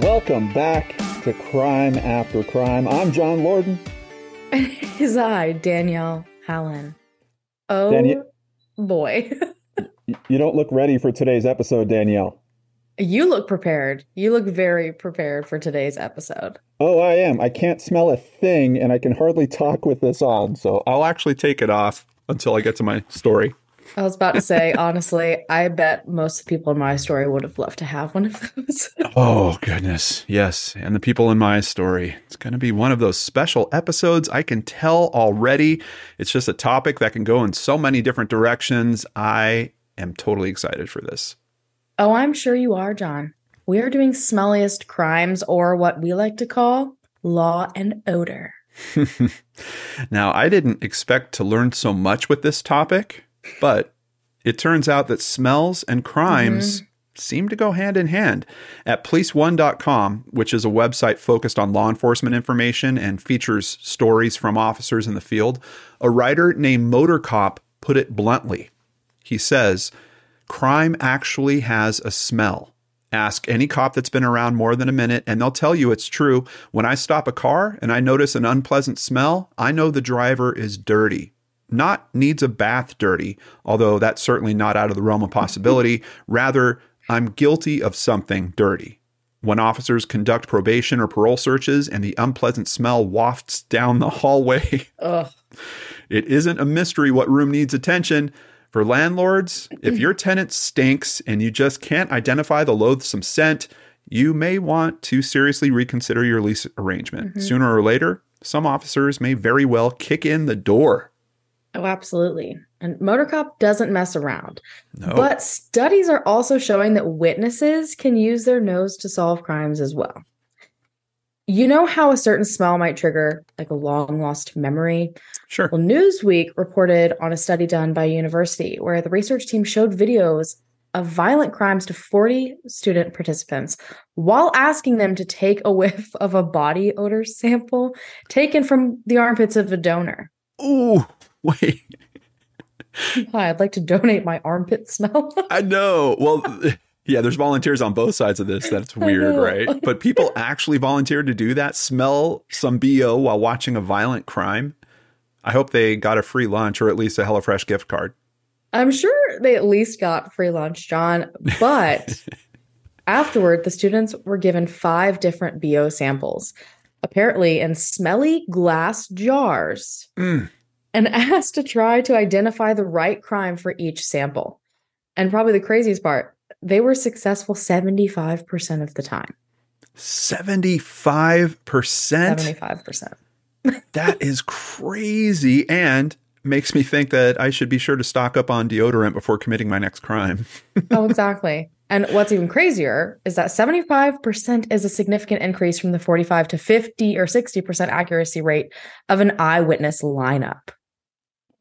Welcome back to Crime After Crime. I'm John Lorden. Is I, Danielle Hallen. Oh, boy. You don't look ready for today's episode, Danielle. You look prepared. You look very prepared for today's episode. Oh, I am. I can't smell a thing, and I can hardly talk with this on. So I'll actually take it off until I get to my story. I was about to say, honestly, I bet most of the people in my story would have loved to have one of those. Oh, goodness. Yes. And the people in my story. It's going to be one of those special episodes. I can tell already. It's just a topic that can go in so many different directions. I am totally excited for this. Oh, I'm sure you are, John. We are doing smelliest crimes, or what we like to call law and odor. Now, I didn't expect to learn so much with this topic. But it turns out that smells and crimes seem to go hand in hand. At policeone.com, which is a website focused on law enforcement information and features stories from officers in the field, a writer named Motor Cop put it bluntly. He says, crime actually has a smell. Ask any cop that's been around more than a minute, and they'll tell you it's true. When I stop a car and I notice an unpleasant smell, I know the driver is dirty. Not needs a bath dirty, although that's certainly not out of the realm of possibility. Rather, I'm guilty of something dirty. When officers conduct probation or parole searches and the unpleasant smell wafts down the hallway, it isn't a mystery what room needs attention. For landlords, if your tenant stinks and you just can't identify the loathsome scent, you may want to seriously reconsider your lease arrangement. Sooner or later, some officers may very well kick in the door. Oh, absolutely. And Motor Cop doesn't mess around. No. But studies are also showing that witnesses can use their nose to solve crimes as well. You know how a certain smell might trigger like a long lost memory? Sure. Well, Newsweek reported on a study done by a university where the research team showed videos of violent crimes to 40 student participants while asking them to take a whiff of a body odor sample taken from the armpits of a donor. Ooh. Wait. Hi, I'd like to donate my armpit smell. I know. Well, yeah, there's volunteers on both sides of this. That's weird, right? But people actually volunteered to do that. Smell some BO while watching a violent crime. I hope they got a free lunch or at least a HelloFresh gift card. I'm sure they at least got free lunch, John. But afterward, the students were given 5 different BO samples, apparently in smelly glass jars. And asked to try to identify the right crime for each sample. And probably the craziest part, they were successful 75% of the time. 75%? 75%. That is crazy and makes me think that I should be sure to stock up on deodorant before committing my next crime. Oh, exactly. And what's even crazier is that 75% is a significant increase from the 45 to 50 or 60% accuracy rate of an eyewitness lineup.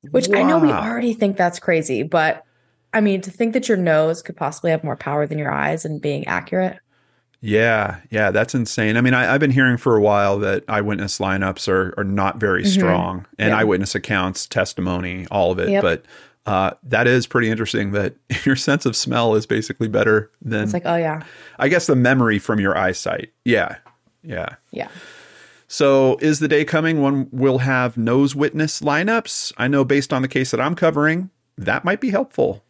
Which I know we already think that's crazy, but I mean, to think that your nose could possibly have more power than your eyes and being accurate. Yeah, that's insane. I mean, I've been hearing for a while that eyewitness lineups are not very strong and eyewitness accounts, testimony, all of it. Yep. But that is pretty interesting that your sense of smell is basically better than it's like, oh, yeah, I guess the memory from your eyesight. Yeah. So is the day coming when we'll have nose witness lineups? I know based on the case that I'm covering, that might be helpful.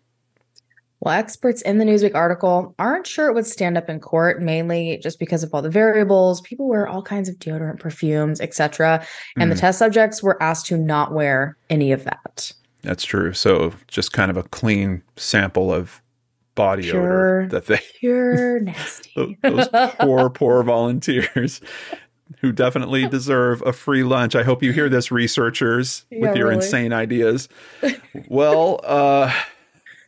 Well, experts in the Newsweek article aren't sure it would stand up in court, mainly just because of all the variables. People wear all kinds of deodorant, perfumes, etc. And the test subjects were asked to not wear any of that. That's true. So just kind of a clean sample of body odor that they pure nasty. Those poor volunteers who definitely deserve a free lunch. I hope you hear this, researchers, with your insane ideas. Well,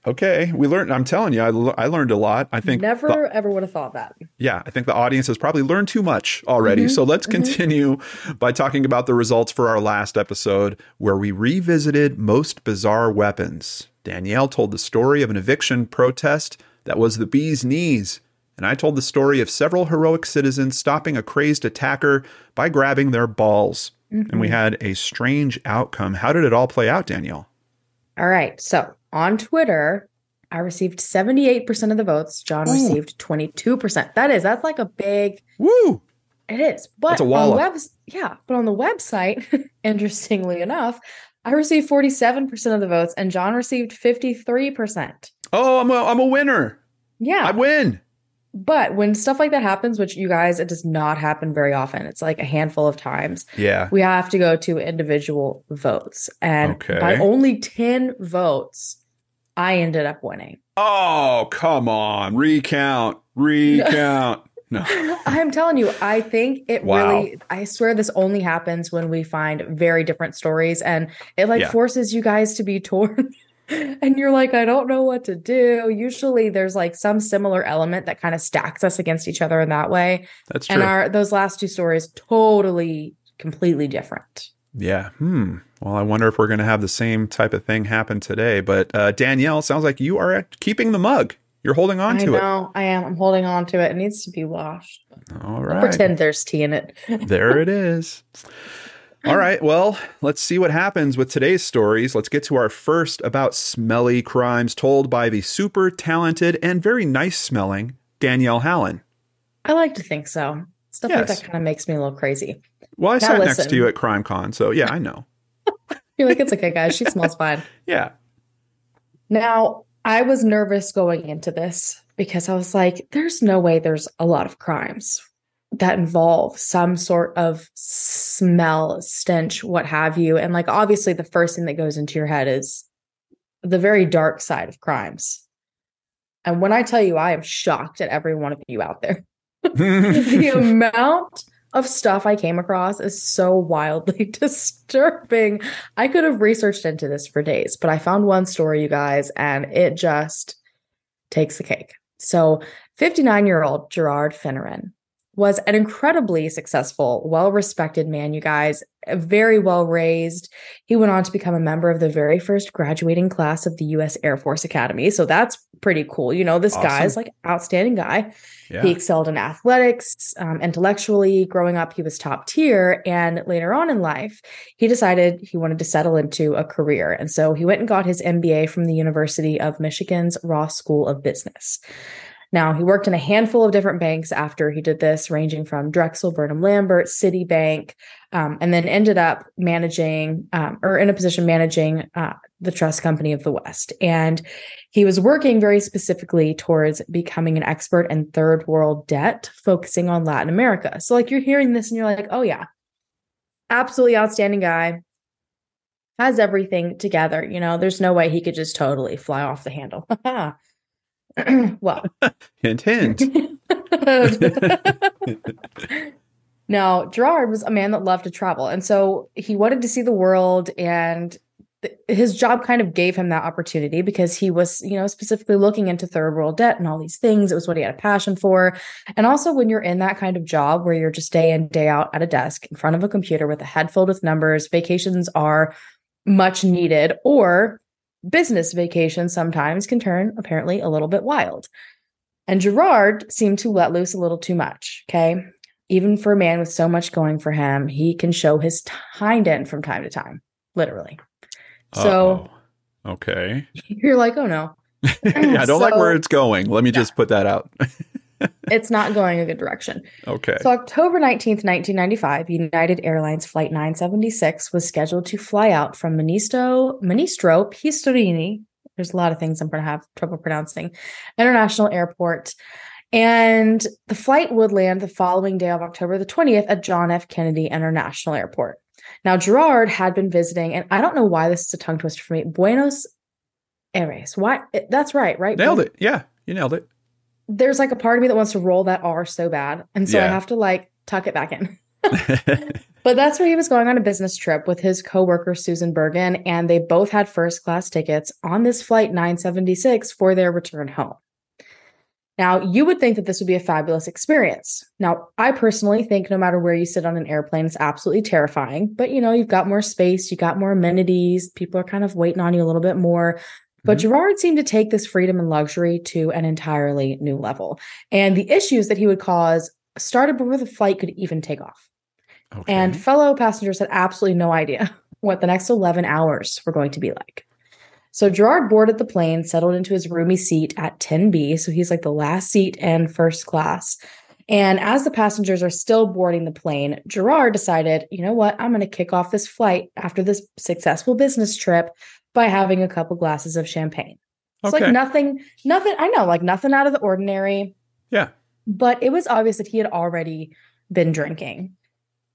Okay, we learned. I'm telling you, I learned a lot. I think never would have thought that. Yeah, I think the audience has probably learned too much already. Mm-hmm. So let's continue by talking about the results for our last episode, where we revisited most bizarre weapons. Danielle told the story of an eviction protest that was the bee's knees, and I told the story of several heroic citizens stopping a crazed attacker by grabbing their balls. Mm-hmm. And we had a strange outcome. How did it all play out, Danielle? All right, so on Twitter, I received 78% of the votes. John received 22%. That's like a big... Woo! It is. But that's a wall up. Yeah, but on the website, interestingly enough, I received 47% of the votes and John received 53%. Oh, I'm a winner. Yeah. I win. But when stuff like that happens, which you guys, it does not happen very often. It's like a handful of times. Yeah. We have to go to individual votes. And by only 10 votes, I ended up winning. Oh, come on. Recount. No. I'm telling you, I think it really, I swear this only happens when we find very different stories and it forces you guys to be torn. And you're like, I don't know what to do. Usually there's like some similar element that kind of stacks us against each other in that way. That's true. And those last two stories totally, completely different. Yeah. Well, I wonder if we're going to have the same type of thing happen today. But Danielle, sounds like you are keeping the mug. You're holding on to it. I know, I am. I'm holding on to it. It needs to be washed. All right. I'll pretend there's tea in it. There it is. All right. Well, let's see what happens with today's stories. Let's get to our first about smelly crimes told by the super talented and very nice smelling Danielle Hallen. I like to think so. Stuff like that kind of makes me a little crazy. Well, I sat next to you at Crime Con, so yeah, I know. You're like, it's okay, guys. She smells fine. Yeah. Now, I was nervous going into this because I was like, there's no way there's a lot of crimes that involve some sort of smell, stench, what have you. And like, obviously the first thing that goes into your head is the very dark side of crimes. And when I tell you, I am shocked at every one of you out there. The amount of stuff I came across is so wildly disturbing. I could have researched into this for days, but I found one story, you guys, and it just takes the cake. So 59-year-old Gerard Finneran was an incredibly successful, well-respected man, you guys, very well-raised. He went on to become a member of the very first graduating class of the U.S. Air Force Academy. So that's pretty cool. You know, this guy is like an outstanding guy. Yeah. He excelled in athletics, intellectually. Growing up, he was top tier. And later on in life, he decided he wanted to settle into a career. And so he went and got his MBA from the University of Michigan's Ross School of Business. Now, he worked in a handful of different banks after he did this, ranging from Drexel, Burnham Lambert, Citibank, and then ended up managing or in a position managing the Trust Company of the West. And he was working very specifically towards becoming an expert in third world debt, focusing on Latin America. So like you're hearing this and you're like, oh, yeah, absolutely outstanding guy. Has everything together. You know, there's no way he could just totally fly off the handle. Well, hint, hint. Now, Gerard was a man that loved to travel. And so he wanted to see the world, and his job kind of gave him that opportunity because he was, you know, specifically looking into third world debt and all these things. It was what he had a passion for. And also when you're in that kind of job where you're just day in, day out at a desk in front of a computer with a head filled with numbers, vacations are much needed, or business vacations sometimes can turn apparently a little bit wild. And Gerard seemed to let loose a little too much. Okay. Even for a man with so much going for him, he can show his hind end from time to time, literally. So, okay. You're like, oh no. I don't like where it's going. Let me just put that out. It's not going a good direction. Okay. So October 19th, 1995, United Airlines Flight 976 was scheduled to fly out from Ministro Pistarini. There's a lot of things I'm going to have trouble pronouncing. International Airport. And the flight would land the following day of October the 20th at John F. Kennedy International Airport. Now, Gerard had been visiting, and I don't know why this is a tongue twister for me, Buenos Aires. Why? That's right, right? Nailed it. Yeah, you nailed it. There's like a part of me that wants to roll that R so bad. And so I have to like tuck it back in. But that's where he was going on a business trip with his coworker, Susan Bergen, and they both had first-class tickets on this flight 976 for their return home. Now, you would think that this would be a fabulous experience. Now, I personally think no matter where you sit on an airplane, it's absolutely terrifying. But, you know, you've got more space, you got more amenities, people are kind of waiting on you a little bit more. But Gerard seemed to take this freedom and luxury to an entirely new level. And the issues that he would cause started before the flight could even take off. Okay. And fellow passengers had absolutely no idea what the next 11 hours were going to be like. So Gerard boarded the plane, settled into his roomy seat at 10B. So he's like the last seat in first class. And as the passengers are still boarding the plane, Gerard decided, you know what, I'm going to kick off this flight after this successful business trip by having a couple glasses of champagne. It's okay. Like nothing, I know, like nothing out of the ordinary. Yeah. But it was obvious that he had already been drinking.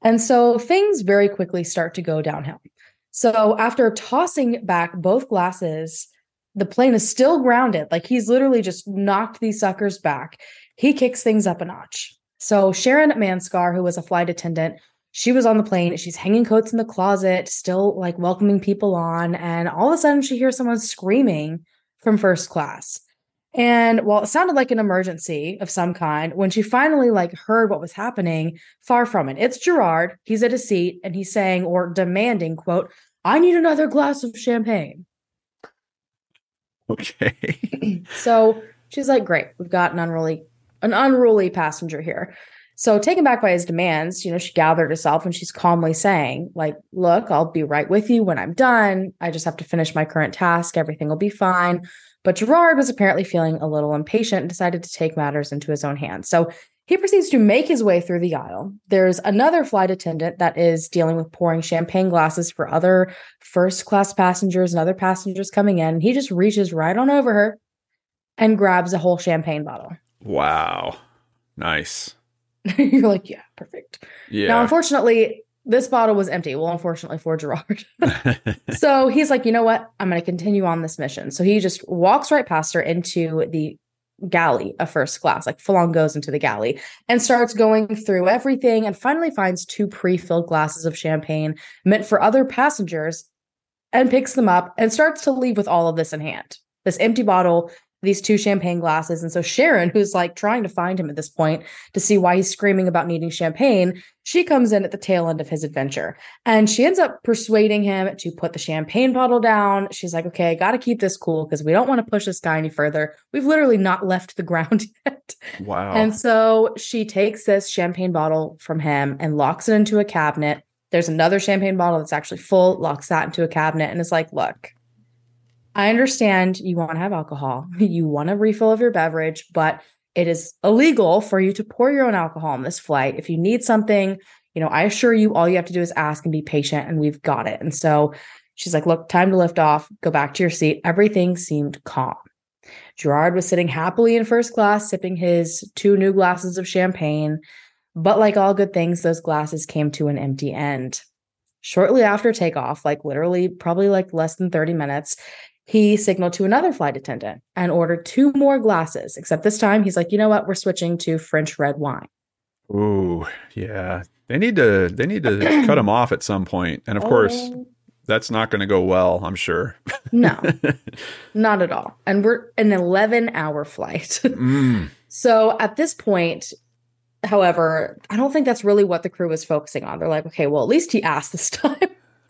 And so things very quickly start to go downhill. So after tossing back both glasses, the plane is still grounded. Like he's literally just knocked these suckers back. He kicks things up a notch. So Sharon Manscar, who was a flight attendant, she was on the plane. She's hanging coats in the closet, still like welcoming people on. And all of a sudden she hears someone screaming from first class. And while it sounded like an emergency of some kind, when she finally like heard what was happening, far from it. It's Gerard. He's at a seat and he's saying or demanding, quote, "I need another glass of champagne." Okay. So she's like, great, we've got an unruly passenger here. So taken back by his demands, you know, she gathered herself and she's calmly saying like, look, I'll be right with you when I'm done. I just have to finish my current task. Everything will be fine. But Gerard was apparently feeling a little impatient and decided to take matters into his own hands. So he proceeds to make his way through the aisle. There's another flight attendant that is dealing with pouring champagne glasses for other first-class passengers and other passengers coming in. He just reaches right on over her and grabs a whole champagne bottle. Wow. Nice. You're like, yeah, perfect. Yeah. Now, unfortunately, this bottle was empty. Well, unfortunately for Gerard. So he's like, you know what? I'm going to continue on this mission. So he just walks right past her into the galley of first class, like full on goes into the galley and starts going through everything and finally finds two pre-filled glasses of champagne meant for other passengers and picks them up and starts to leave with all of this in hand. This empty bottle, these two champagne glasses. And so Sharon, who's like trying to find him at this point to see why he's screaming about needing champagne, she comes in at the tail end of his adventure and she ends up persuading him to put the champagne bottle down. She's like, okay, I got to keep this cool because we don't want to push this guy any further. We've literally not left the ground yet. Wow. And so she takes this champagne bottle from him and locks it into a cabinet. There's another champagne bottle that's actually full, locks that into a cabinet. And it's like, look, I understand you want to have alcohol. You want a refill of your beverage, but it is illegal for you to pour your own alcohol on this flight. If you need something, you know, I assure you, all you have to do is ask and be patient and we've got it. And so she's like, look, time to lift off, go back to your seat. Everything seemed calm. Gerard was sitting happily in first class, sipping his two new glasses of champagne. But like all good things, those glasses came to an empty end. Shortly after takeoff, like literally probably like less than 30 minutes, he signaled to another flight attendant and ordered two more glasses, except this time he's like, you know what? We're switching to French red wine. Ooh, yeah. They need to cut him off at some point. And of course, that's not going to go well, I'm sure. No, not at all. And we're an 11-hour flight. So at this point, however, I don't think that's really what the crew was focusing on. They're like, okay, well, at least he asked this time.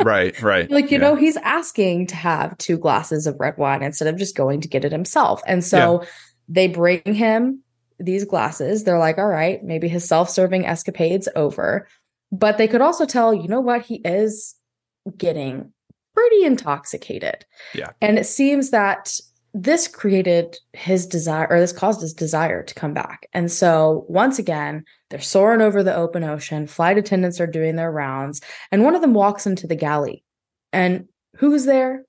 Right. Like, you know, he's asking to have two glasses of red wine instead of just going to get it himself. And so they bring him these glasses. They're like, all right, maybe his self-serving escapade's over. But they could also tell, you know what, he is getting pretty intoxicated. Yeah. And it seems that this created his desire, or this caused his desire to come back. And so once again, they're soaring over the open ocean. Flight attendants are doing their rounds. And one of them walks into the galley. And who's there?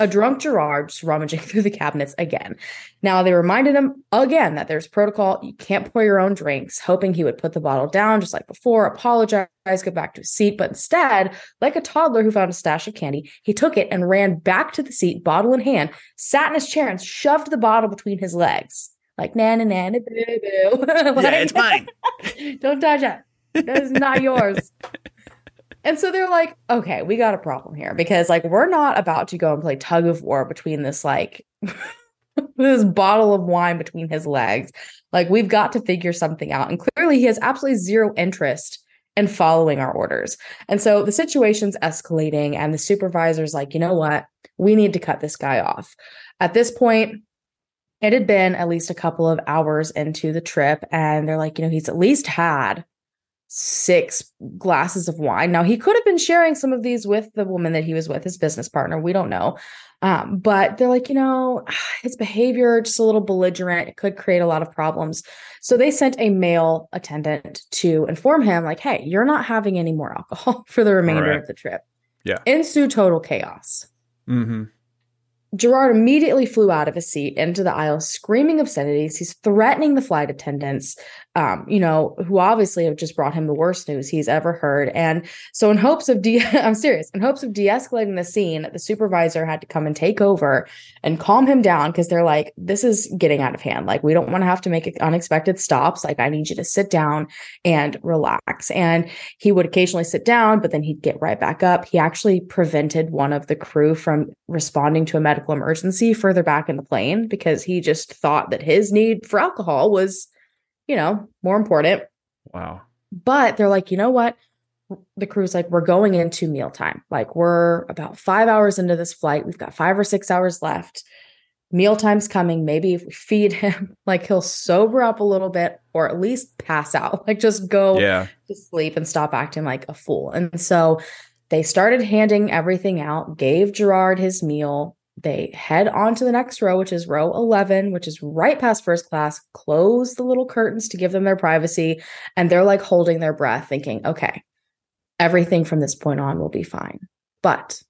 A drunk Gerard just rummaging through the cabinets again. Now, they reminded him again that there's protocol. You can't pour your own drinks, hoping he would put the bottle down just like before, apologize, go back to his seat. But instead, like a toddler who found a stash of candy, he took it and ran back to the seat, bottle in hand, sat in his chair and shoved the bottle between his legs. Like, na-na-na-na, boo-boo. Like, yeah, it's mine. Don't touch it. That is not yours. And so they're like, okay, we got a problem here because like, we're not about to go and play tug of war between this, like this bottle of wine between his legs. Like we've got to figure something out. And clearly he has absolutely zero interest in following our orders. And so the situation's escalating and the supervisor's like, you know what, we need to cut this guy off. At this point, it had been at least a couple of hours into the trip. And they're like, you know, he's at least had 6 glasses of wine. Now, he could have been sharing some of these with the woman that he was with, his business partner. We don't know. But they're like, you know, his behavior, just a little belligerent. It could create a lot of problems. So they sent a male attendant to inform him like, hey, you're not having any more alcohol for the remainder of the trip. Yeah. Ensued total chaos. Mm-hmm. Gerard immediately flew out of his seat into the aisle, screaming obscenities. He's threatening the flight attendants, you know, who obviously have just brought him the worst news he's ever heard. And so in hopes of, in hopes of de-escalating the scene, the supervisor had to come and take over and calm him down because they're like, this is getting out of hand. Like, we don't want to have to make unexpected stops. Like, I need you to sit down and relax. And he would occasionally sit down, but then he'd get right back up. He actually prevented one of the crew from responding to a medical emergency further back in the plane because he just thought that his need for alcohol was, you know, more important. Wow. But they're like, you know what? The crew's like, we're going into mealtime. Like, we're about 5 hours into this flight. We've got 5 or 6 hours left. Mealtime's coming. Maybe if we feed him, like, he'll sober up a little bit or at least pass out, like just go to sleep and stop acting like a fool. And so they started handing everything out, gave Gerard his meal. They head on to the next row, which is row 11, which is right past first class, close the little curtains to give them their privacy. And they're like holding their breath thinking, okay, everything from this point on will be fine. But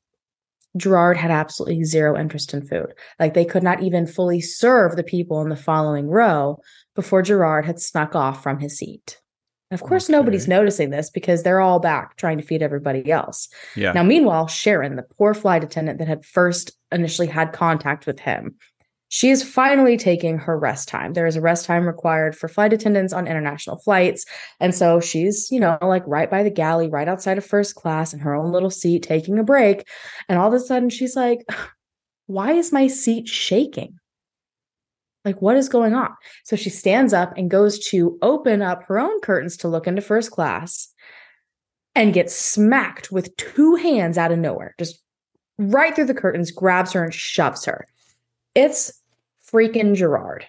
Gerard had absolutely zero interest in food. Like, they could not even fully serve the people in the following row before Gerard had snuck off from his seat. And of course, nobody's noticing this because they're all back trying to feed everybody else. Yeah. Now, meanwhile, Sharon, the poor flight attendant that had first initially had contact with him, she is finally taking her rest time. There is a rest time required for flight attendants on international flights. And so she's, you know, like right by the galley, right outside of first class in her own little seat, taking a break. And all of a sudden she's like, why is my seat shaking? Like, what is going on? So she stands up and goes to open up her own curtains to look into first class and gets smacked with 2 hands out of nowhere, just right through the curtains, grabs her and shoves her. It's freaking Gerard.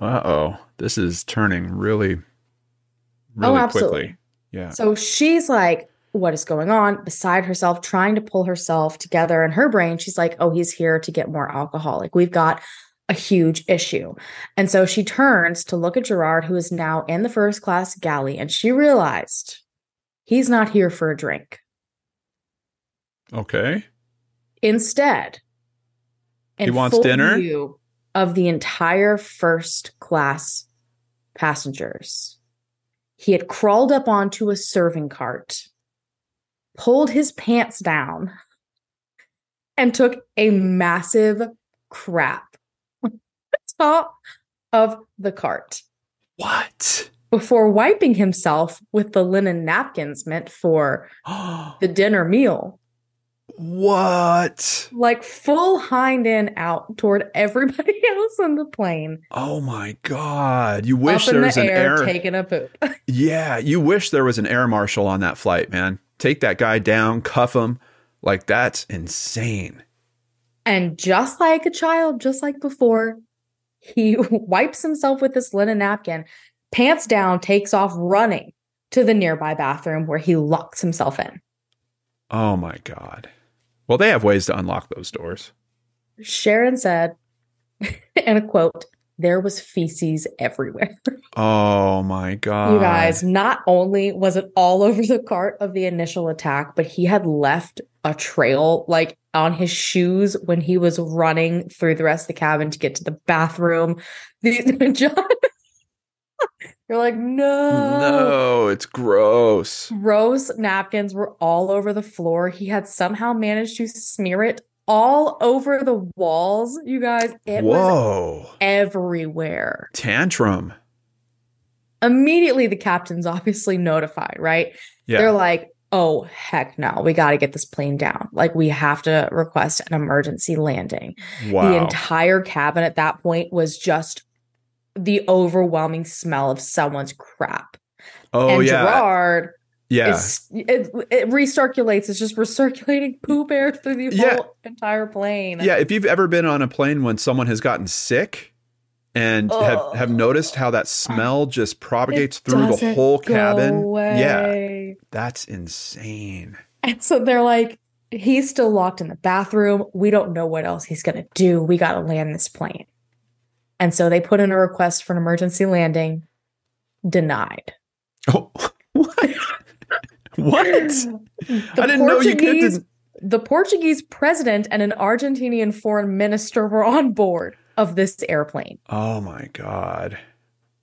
Uh-oh. This is turning really, really quickly. Yeah. So she's like, what is going on? Beside herself, trying to pull herself together in her brain. She's like, oh, he's here to get more alcohol. Like, we've got a huge issue. And so she turns to look at Gerard, who is now in the first class galley, and she realized he's not here for a drink. Okay. Instead, he wants dinner? In full view of the entire first class passengers, he had crawled up onto a serving cart, pulled his pants down, and took a massive crap top of the cart. What? Before wiping himself with the linen napkins meant for the dinner meal. What? Like, full hind in out toward everybody else on the plane. Oh my God. You wish there was an air taking a poop. Yeah, you wish there was an air marshal on that flight, man. Take that guy down, cuff him. Like, that's insane. And just like a child, just like before, he wipes himself with this linen napkin, pants down, takes off running to the nearby bathroom where he locks himself in. Oh, my God. Well, they have ways to unlock those doors. Sharon said, and a quote, there was feces everywhere. Oh, my God. You guys, not only was it all over the cart of the initial attack, but he had left a trail like on his shoes when he was running through the rest of the cabin to get to the bathroom. You're like, no, it's gross. Gross napkins were all over the floor. He had somehow managed to smear it all over the walls. You guys, it was everywhere. Tantrum. Immediately, the captain's obviously notified, right? Yeah. They're like, oh, heck no, we got to get this plane down. Like, we have to request an emergency landing. Wow. The entire cabin at that point was just the overwhelming smell of someone's crap. Oh, and yeah. Gerard... Yeah, it recirculates. It's just recirculating poop air through the whole entire plane. Yeah, if you've ever been on a plane when someone has gotten sick and have noticed how that smell just propagates through the whole cabin. Away. Yeah, that's insane. And so they're like, he's still locked in the bathroom. We don't know what else he's going to do. We got to land this plane. And so they put in a request for an emergency landing. Denied. Oh, what? What? The Portuguese president and an Argentinian foreign minister were on board of this airplane. Oh, my God.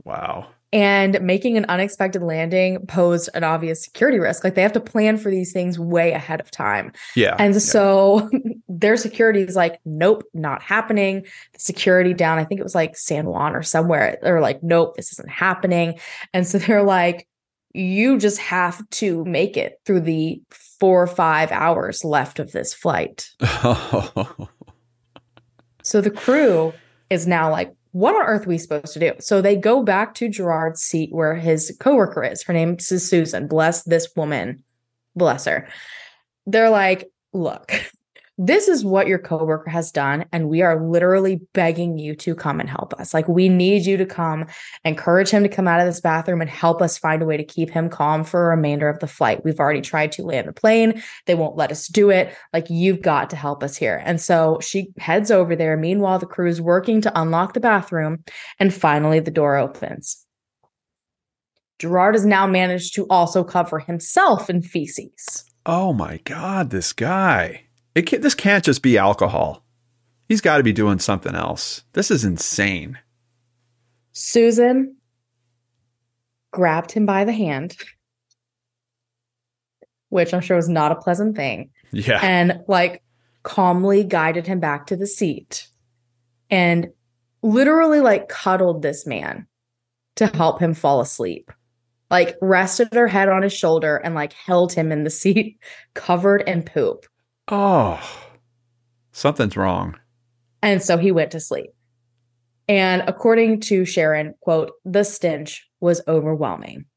Wow. And making an unexpected landing posed an obvious security risk. Like, they have to plan for these things way ahead of time. Yeah. And so their security is like, nope, not happening. The security down, I think it was like San Juan or somewhere. They're like, nope, this isn't happening. And so they're like, you just have to make it through the 4 or 5 hours left of this flight. Oh. So the crew is now like, what on earth are we supposed to do? So they go back to Gerard's seat where his coworker is. Her name is Susan. Bless this woman. Bless her. They're like, look, this is what your coworker has done, and we are literally begging you to come and help us. Like, we need you to come, encourage him to come out of this bathroom and help us find a way to keep him calm for a remainder of the flight. We've already tried to land the plane. They won't let us do it. Like, you've got to help us here. And so she heads over there. Meanwhile, the crew is working to unlock the bathroom, and finally the door opens. Gerard has now managed to also cover himself in feces. Oh my God, this guy. This can't just be alcohol. He's got to be doing something else. This is insane. Susan grabbed him by the hand, which I'm sure was not a pleasant thing. Yeah. And like calmly guided him back to the seat and literally like cuddled this man to help him fall asleep. Like rested her head on his shoulder and like held him in the seat covered in poop. Oh, something's wrong. And so he went to sleep. And according to Sharon, quote, the stench was overwhelming.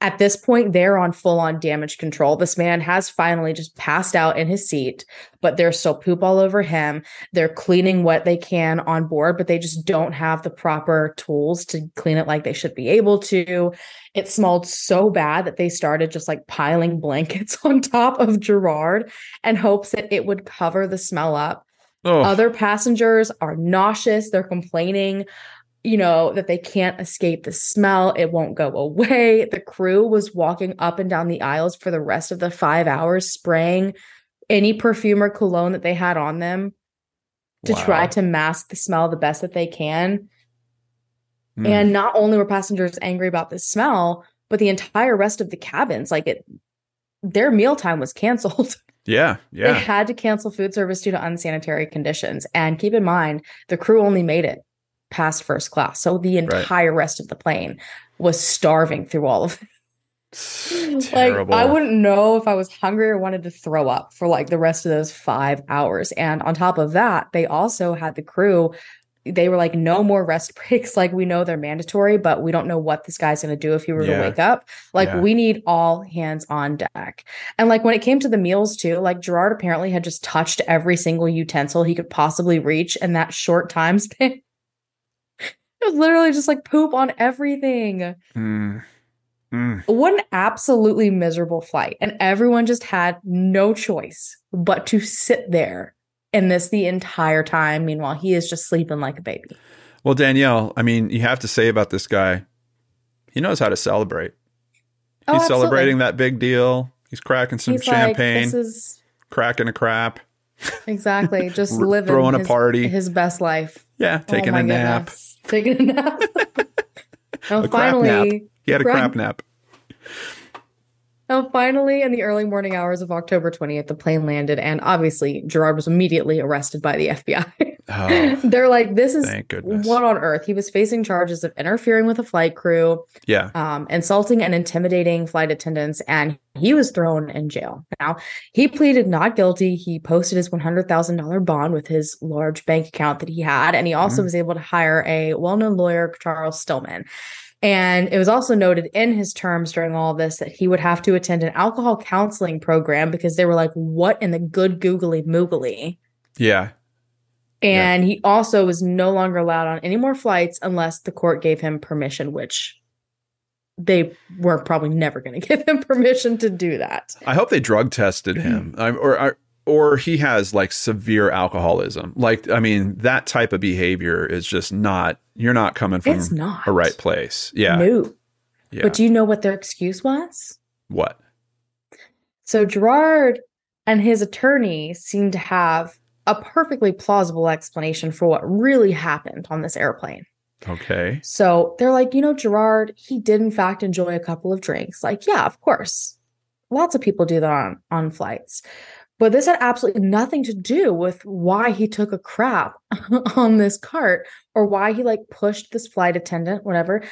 At this point, they're on full-on damage control. This man has finally just passed out in his seat, but there's still poop all over him. They're cleaning what they can on board, but they just don't have the proper tools to clean it like they should be able to. It smelled so bad that they started just like piling blankets on top of Gerard in hopes that it would cover the smell up. Oh. Other passengers are nauseous. They're complaining, you know, that they can't escape the smell. It won't go away. The crew was walking up and down the aisles for the rest of the 5 hours, spraying any perfume or cologne that they had on them to try to mask the smell the best that they can. Mm. And not only were passengers angry about the smell, but the entire rest of the cabins, like their mealtime was canceled. Yeah. They had to cancel food service due to unsanitary conditions. And keep in mind, the crew only made it past first class. So the entire rest of the plane was starving through all of it. Terrible. Like, I wouldn't know if I was hungry or wanted to throw up for like the rest of those 5 hours. And on top of that, they also had the crew. They were like, no more rest breaks. Like, we know they're mandatory, but we don't know what this guy's going to do if he were to wake up. Like, we need all hands on deck. And like, when it came to the meals too, like Gerard apparently had just touched every single utensil he could possibly reach in that short time span. It was literally just like poop on everything. Mm. Mm. What an absolutely miserable flight. And everyone just had no choice but to sit there in this the entire time. Meanwhile, he is just sleeping like a baby. Well, Danielle, I mean, you have to say about this guy, he knows how to celebrate. He's celebrating that big deal. He's cracking some champagne, like, cracking a crap. Exactly. Just living throwing a party. His best life. Yeah. Taking a nap. Goodness. Taking a nap. And finally, he had a crap nap. And finally, in the early morning hours of October 20th, the plane landed, and obviously Gerard was immediately arrested by the FBI. Oh, they're like, this is what on earth? He was facing charges of interfering with a flight crew, insulting and intimidating flight attendants, and he was thrown in jail. Now, he pleaded not guilty. He posted his $100,000 bond with his large bank account that he had, and he also was able to hire a well-known lawyer, Charles Stillman. And it was also noted in his terms during all of this that he would have to attend an alcohol counseling program because they were like, what in the good googly moogly? Yeah. And he also was no longer allowed on any more flights unless the court gave him permission, which they were probably never going to give him permission to do that. I hope they drug tested him or he has like severe alcoholism. Like, I mean, that type of behavior is just not, you're not coming from a right place. Yeah. No. Yeah. But do you know what their excuse was? What? So Gerard and his attorney seemed to have a perfectly plausible explanation for what really happened on this airplane. Okay. So they're like, you know, Gerard, he did in fact enjoy a couple of drinks. Like, yeah, of course. Lots of people do that on flights. But this had absolutely nothing to do with why he took a crap on this cart or why he like pushed this flight attendant, whatever.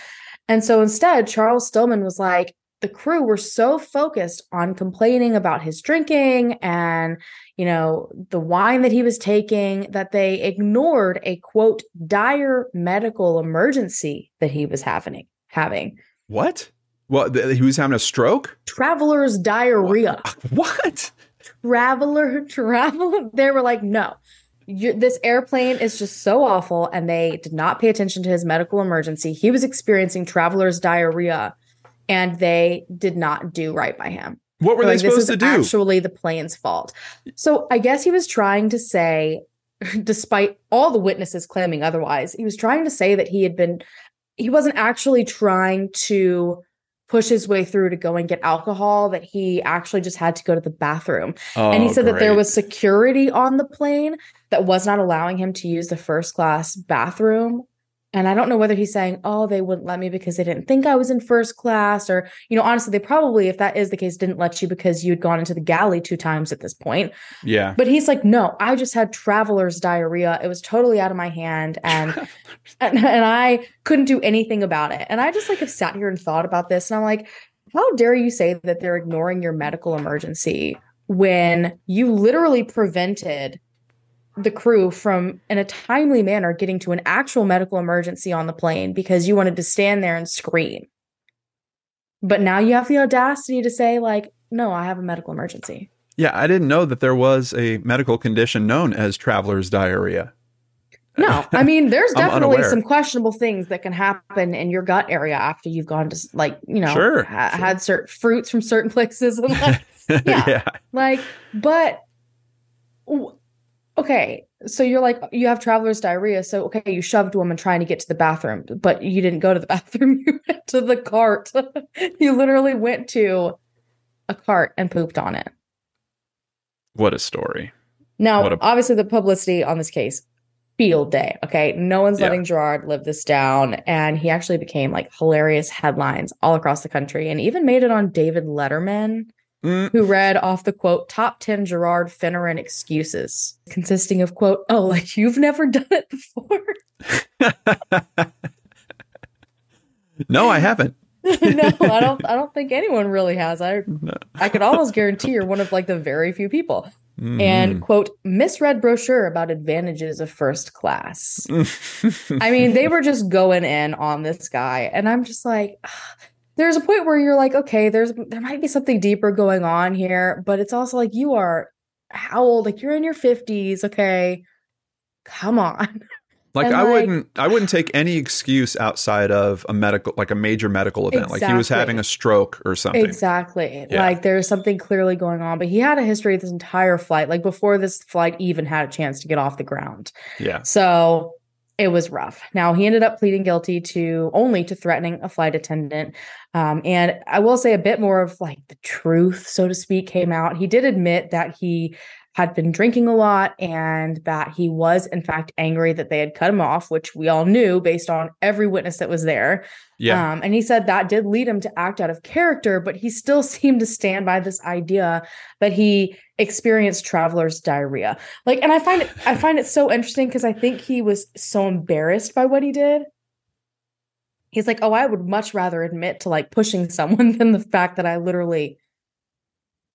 And so instead, Charles Stillman was like, the crew were so focused on complaining about his drinking and, you know, the wine that he was taking that they ignored a, quote, dire medical emergency that he was having. What? Well, he was having a stroke? Traveler's diarrhea. What? Traveler. They were like, no. This airplane is just so awful. And they did not pay attention to his medical emergency. He was experiencing traveler's diarrhea. And they did not do right by him. What were they supposed to do? This was actually the plane's fault. So I guess he was trying to say, despite all the witnesses claiming otherwise, he was trying to say that he wasn't actually trying to push his way through to go and get alcohol, that he actually just had to go to the bathroom. Oh, and he said that there was security on the plane that was not allowing him to use the first class bathroom. And I don't know whether he's saying, oh, they wouldn't let me because they didn't think I was in first class. Or, you know, honestly, they probably, if that is the case, didn't let you because you'd gone into the galley 2 times at this point. Yeah. But he's like, no, I just had traveler's diarrhea. It was totally out of my hand. And I couldn't do anything about it. And I just like have sat here and thought about this. And I'm like, how dare you say that they're ignoring your medical emergency when you literally prevented the crew from in a timely manner getting to an actual medical emergency on the plane because you wanted to stand there and scream. But now you have the audacity to say like, no, I have a medical emergency. Yeah. I didn't know that there was a medical condition known as traveler's diarrhea. No, I mean, there's definitely some questionable things that can happen in your gut area after you've gone to like, you know, had certain fruits from certain places. And like, okay, so you're like, you have traveler's diarrhea. So, okay, you shoved a woman trying to get to the bathroom, but you didn't go to the bathroom. You went to the cart. You literally went to a cart and pooped on it. What a story. Now, obviously, the publicity on this case, field day, okay? No one's letting Gerard live this down. And he actually became like hilarious headlines all across the country and even made it on David Letterman, who read off the, quote, top 10 Gerard Finneran excuses, consisting of, quote, oh, like you've never done it before. No, I haven't. I don't think anyone really has. I could almost guarantee you're one of like the very few people. And, quote, misread brochure about advantages of first class. I mean, they were just going in on this guy. And I'm just like... There's a point where you're like, okay, there might be something deeper going on here, but it's also like you are how old? Like you're in your 50s, okay? Come on. Like I wouldn't take any excuse outside of a major medical event. Exactly. Like he was having a stroke or something. Exactly. Yeah. Like there's something clearly going on, but he had a history this entire flight, like before this flight even had a chance to get off the ground. Yeah. So it was rough. Now, he ended up pleading guilty only to threatening a flight attendant. And I will say a bit more of like the truth, so to speak, came out. He did admit that he had been drinking a lot and that he was, in fact, angry that they had cut him off, which we all knew based on every witness that was there. Yeah. And he said that did lead him to act out of character, but he still seemed to stand by this idea that he experienced traveler's diarrhea. Like, and I find it so interesting because I think he was so embarrassed by what he did. He's like, oh, I would much rather admit to like pushing someone than the fact that I literally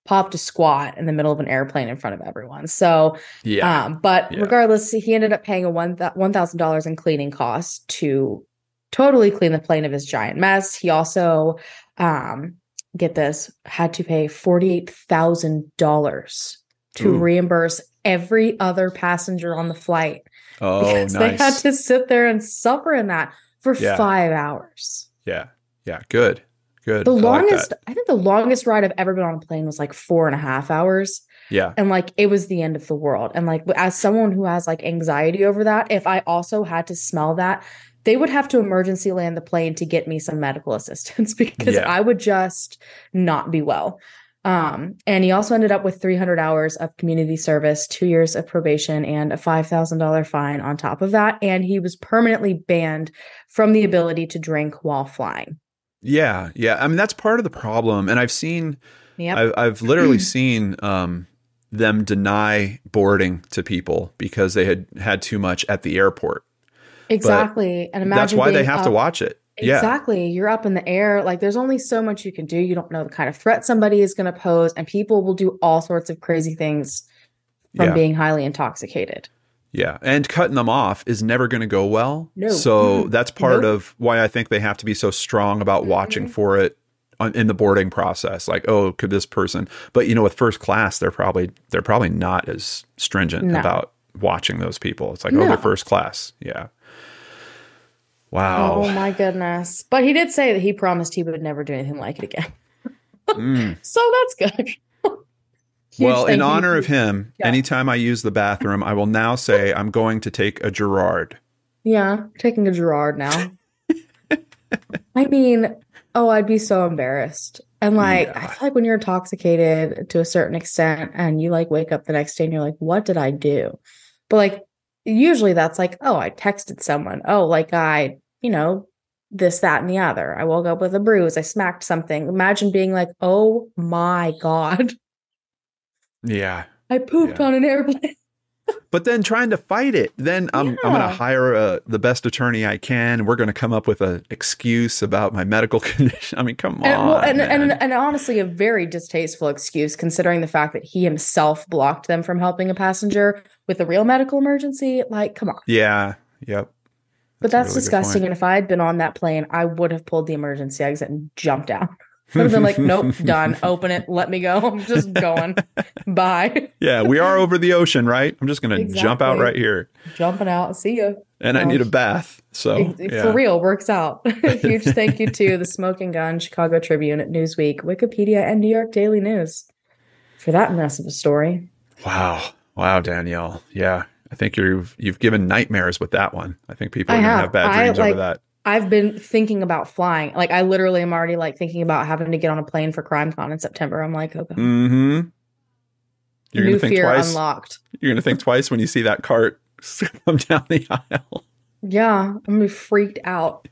popped a squat in the middle of an airplane in front of everyone. So, yeah. Regardless, he ended up paying a $1,000 in cleaning costs to totally clean the plane of his giant mess. He also, get this, had to pay $48,000 to reimburse every other passenger on the flight. Oh, because nice. They had to sit there and suffer in that for 5 hours. Yeah. Yeah. Good. Good. The longest, I think the longest ride I've ever been on a plane was like 4.5 hours. Yeah. And like, it was the end of the world. And like, as someone who has like anxiety over that, if I also had to smell that, they would have to emergency land the plane to get me some medical assistance because I would just not be well. And he also ended up with 300 hours of community service, 2 years of probation, and a $5,000 fine on top of that. And he was permanently banned from the ability to drink while flying. Yeah. Yeah. I mean, that's part of the problem. And I've seen, I've literally seen them deny boarding to people because they had too much at the airport. Exactly. But and imagine that's why they have to watch it. Exactly. Yeah. You're up in the air. Like there's only so much you can do. You don't know the kind of threat somebody is going to pose, and people will do all sorts of crazy things from being highly intoxicated. Yeah. And cutting them off is never going to go well. No. So that's part of why I think they have to be so strong about watching for it in the boarding process. Like, oh, could this person, but you know, with first class, they're probably not as stringent about watching those people. It's like, oh, they're first class. Yeah. Wow. Oh my goodness. But he did say that he promised he would never do anything like it again. So that's good. Well, in honor of him, anytime I use the bathroom, I will now say I'm going to take a Gerard. Yeah, taking a Gerard now. I mean, oh, I'd be so embarrassed. And like, I feel like when you're intoxicated to a certain extent and you like wake up the next day and you're like, what did I do? But like, usually that's like, oh, I texted someone. Oh, like I, you know, this, that, and the other. I woke up with a bruise. I smacked something. Imagine being like, oh my God. Yeah. I pooped on an airplane. But then trying to fight it. Then I'm going to hire the best attorney I can. We're going to come up with an excuse about my medical condition. I mean, come on. Well, and honestly, a very distasteful excuse considering the fact that he himself blocked them from helping a passenger with a real medical emergency. Like, come on. Yeah. Yep. But that's really disgusting. And if I had been on that plane, I would have pulled the emergency exit and jumped out. Would have been like, nope, done. Open it. Let me go. I'm just going. Bye. Yeah, we are over the ocean, right? I'm just going to jump out right here. Jumping out. See ya. And I need a bath. So for real, works out. Huge thank you to The Smoking Gun, Chicago Tribune, Newsweek, Wikipedia, and New York Daily News for that massive story. Wow. Wow, Danielle. Yeah. I think you've given nightmares with that one. I think people are going to have bad dreams over that. I've been thinking about flying. Like, I literally am already, like, thinking about having to get on a plane for CrimeCon in September. I'm like, okay. Mm-hmm. You're going to think twice. Unlocked. You're going to think twice when you see that cart come down the aisle. Yeah. I'm going to be freaked out.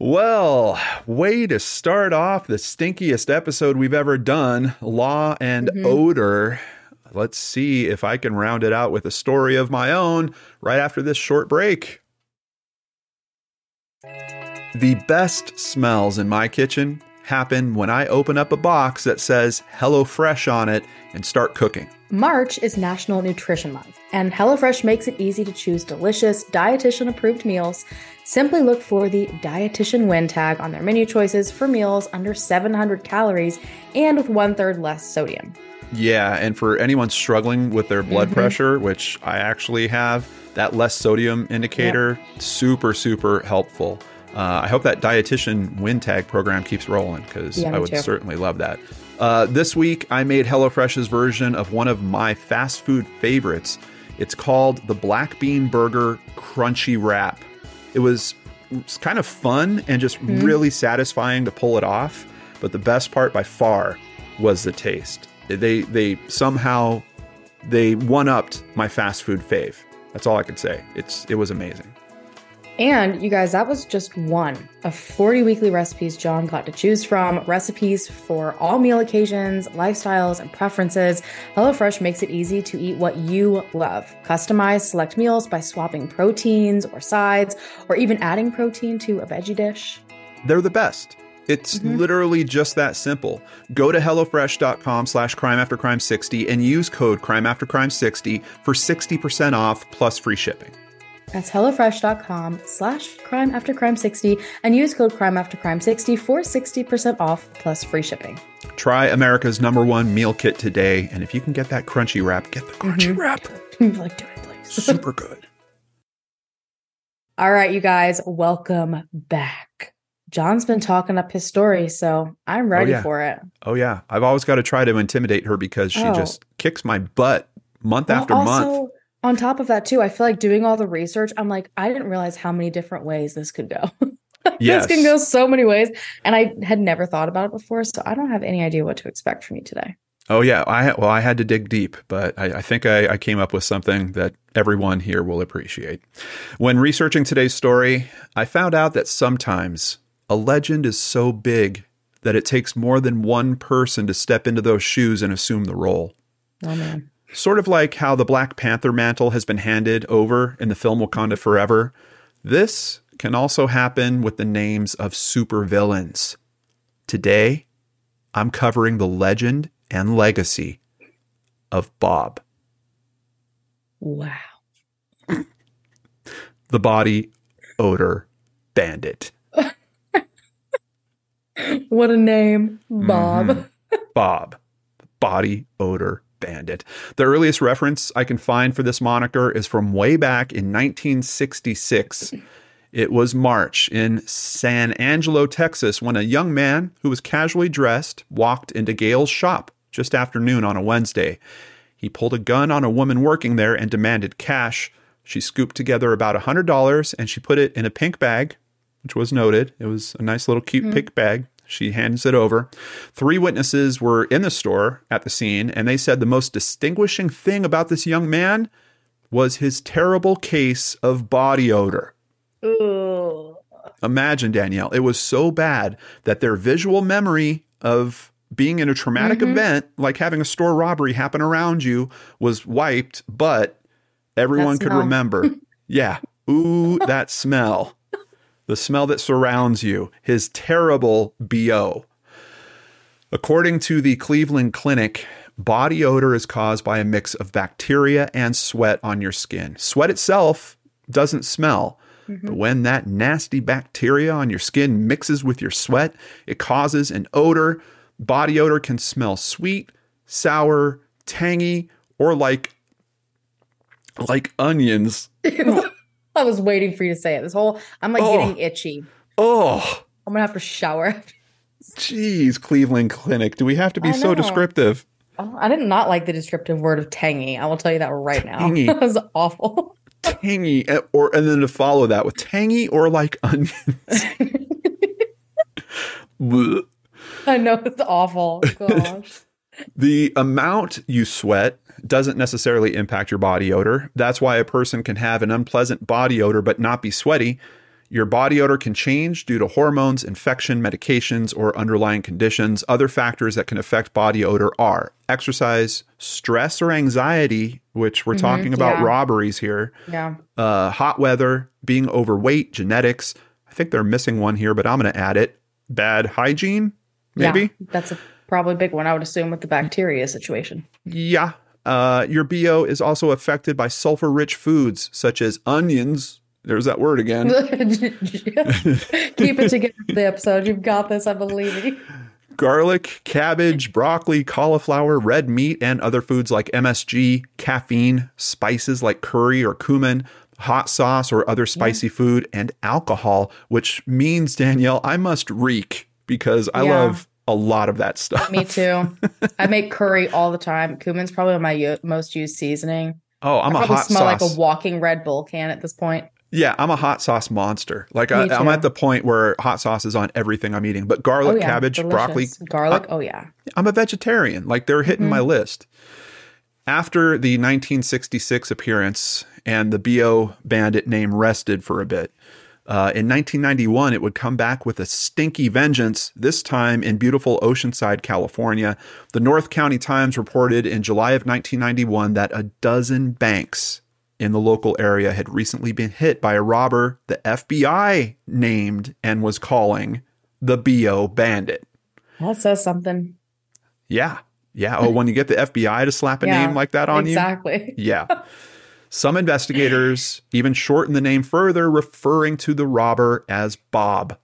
Well, way to start off the stinkiest episode we've ever done, Law and Odor. Let's see if I can round it out with a story of my own right after this short break. The best smells in my kitchen happen when I open up a box that says HelloFresh on it and start cooking. March is National Nutrition Month, and HelloFresh makes it easy to choose delicious, dietitian-approved meals. Simply look for the Dietitian Win tag on their menu choices for meals under 700 calories and with 1/3 less sodium. Yeah, and for anyone struggling with their blood pressure, which I actually have, that less sodium indicator, super, super helpful. I hope that Dietitian Win Tag program keeps rolling because I would certainly love that. This week, I made HelloFresh's version of one of my fast food favorites. It's called the Black Bean Burger Crunchy Wrap. It was kind of fun and just really satisfying to pull it off, but the best part by far was the taste. They somehow they one-upped my fast food fave. That's all I could say. It was amazing. And you guys, that was just one of 40 weekly recipes John got to choose from. Recipes for all meal occasions, lifestyles, and preferences. HelloFresh makes it easy to eat what you love. Customize select meals by swapping proteins or sides, or even adding protein to a veggie dish. They're the best. It's literally just that simple. Go to HelloFresh.com/crimeaftercrime60 and use code crimeaftercrime60 for 60% off plus free shipping. That's HelloFresh.com/crimeaftercrime60 and use code crimeaftercrime60 for 60% off plus free shipping. Try America's #1 meal kit today. And if you can get that crunchy wrap, get the crunchy wrap. Like, do it, please. Super good. All right, you guys, welcome back. John's been talking up his story, so I'm ready for it. Oh, yeah. I've always got to try to intimidate her because she just kicks my butt month after month. On top of that, too, I feel like doing all the research, I'm like, I didn't realize how many different ways this could go. Yes. This can go so many ways. And I had never thought about it before, so I don't have any idea what to expect from you today. Oh, yeah. I had to dig deep, but I think I came up with something that everyone here will appreciate. When researching today's story, I found out that sometimes a legend is so big that it takes more than one person to step into those shoes and assume the role. Oh, man. Sort of like how the Black Panther mantle has been handed over in the film Wakanda Forever, this can also happen with the names of supervillains. Today, I'm covering the legend and legacy of Bob. Wow. The body odor bandit. What a name, Bob. Bob, body odor bandit. The earliest reference I can find for this moniker is from way back in 1966. It was March in San Angelo, Texas, when a young man who was casually dressed walked into Gale's shop just after noon on a Wednesday. He pulled a gun on a woman working there and demanded cash. She scooped together about $100 and she put it in a pink bag, which was noted. It was a nice little cute pink bag. She hands it over. Three witnesses were in the store at the scene, and they said the most distinguishing thing about this young man was his terrible case of body odor. Ooh. Imagine, Danielle, it was so bad that their visual memory of being in a traumatic event, like having a store robbery happen around you, was wiped, but everyone could remember. Yeah. Ooh, that smell. The smell that surrounds you, his terrible BO. According to the Cleveland Clinic, body odor is caused by a mix of bacteria and sweat on your skin. Sweat itself doesn't smell, but when that nasty bacteria on your skin mixes with your sweat, it causes an odor. Body odor can smell sweet, sour, tangy, or like onions. I was waiting for you to say it. This whole, I'm like getting itchy. Oh, I'm gonna have to shower. Jeez, Cleveland Clinic. Do we have to be so descriptive? Oh, I did not like the descriptive word of tangy. I will tell you that right now. That was awful. Tangy, and then to follow that with tangy or like onions. I know, it's awful. Gosh. The amount you sweat doesn't necessarily impact your body odor. That's why a person can have an unpleasant body odor but not be sweaty. Your body odor can change due to hormones, infection, medications, or underlying conditions. Other factors that can affect body odor are exercise, stress or anxiety, which we're talking about robberies here, hot weather, being overweight, genetics. I think they're missing one here, but I'm going to add it. Bad hygiene, maybe? Yeah, that's probably a big one, I would assume, with the bacteria situation. Yeah. Your BO is also affected by sulfur-rich foods such as onions. There's that word again. Keep it together for the episode. You've got this, I believe. Garlic, cabbage, broccoli, cauliflower, red meat, and other foods like MSG, caffeine, spices like curry or cumin, hot sauce or other spicy food, and alcohol, which means, Danielle, I must reek because I love a lot of that stuff. Me too. I make curry all the time. Cumin's probably my most used seasoning. Oh, I'm a hot sauce. I smell like a walking Red Bull can at this point. Yeah, I'm a hot sauce monster. Like I'm at the point where hot sauce is on everything I'm eating. But garlic, cabbage, delicious. Broccoli. Garlic, I'm a vegetarian. Like they're hitting my list. After the 1966 appearance and the B.O. Bandit name rested for a bit, in 1991, it would come back with a stinky vengeance, this time in beautiful Oceanside, California. The North County Times reported in July of 1991 that a dozen banks in the local area had recently been hit by a robber the FBI named and was calling the B.O. Bandit. That says something. Yeah. Yeah. Oh, when you get the FBI to slap a name like that on you. Yeah. Some investigators even shortened the name further, referring to the robber as Bob.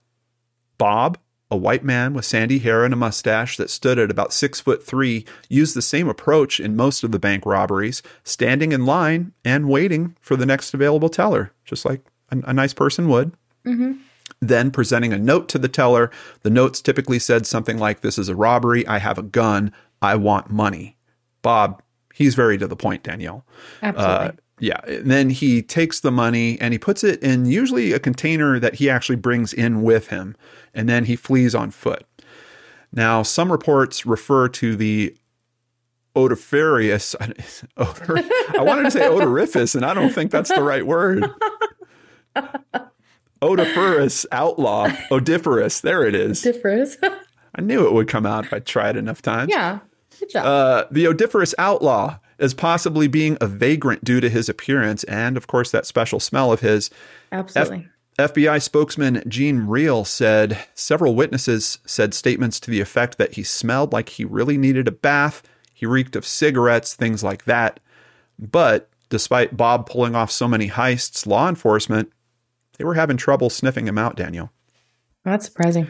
Bob, a white man with sandy hair and a mustache that stood at about 6'3", used the same approach in most of the bank robberies, standing in line and waiting for the next available teller, just like a nice person would. Mm-hmm. Then presenting a note to the teller. The notes typically said something like, "This is a robbery. I have a gun. I want money." Bob, he's very to the point, Danielle. Absolutely. Yeah. And then he takes the money and he puts it in usually a container that he actually brings in with him. And then he flees on foot. Now, some reports refer to the odoriferous. I wanted to say odoriferous, and I don't think that's the right word. Odoriferous outlaw. Odiferous. There it is. Odiferous. I knew it would come out if I tried enough times. Yeah. Good job. The odoriferous outlaw is possibly being a vagrant due to his appearance and, of course, that special smell of his. Absolutely. FBI spokesman Gene Real said several witnesses said statements to the effect that he smelled like he really needed a bath. He reeked of cigarettes, things like that. But despite Bob pulling off so many heists, law enforcement, they were having trouble sniffing him out, Daniel. That's surprising.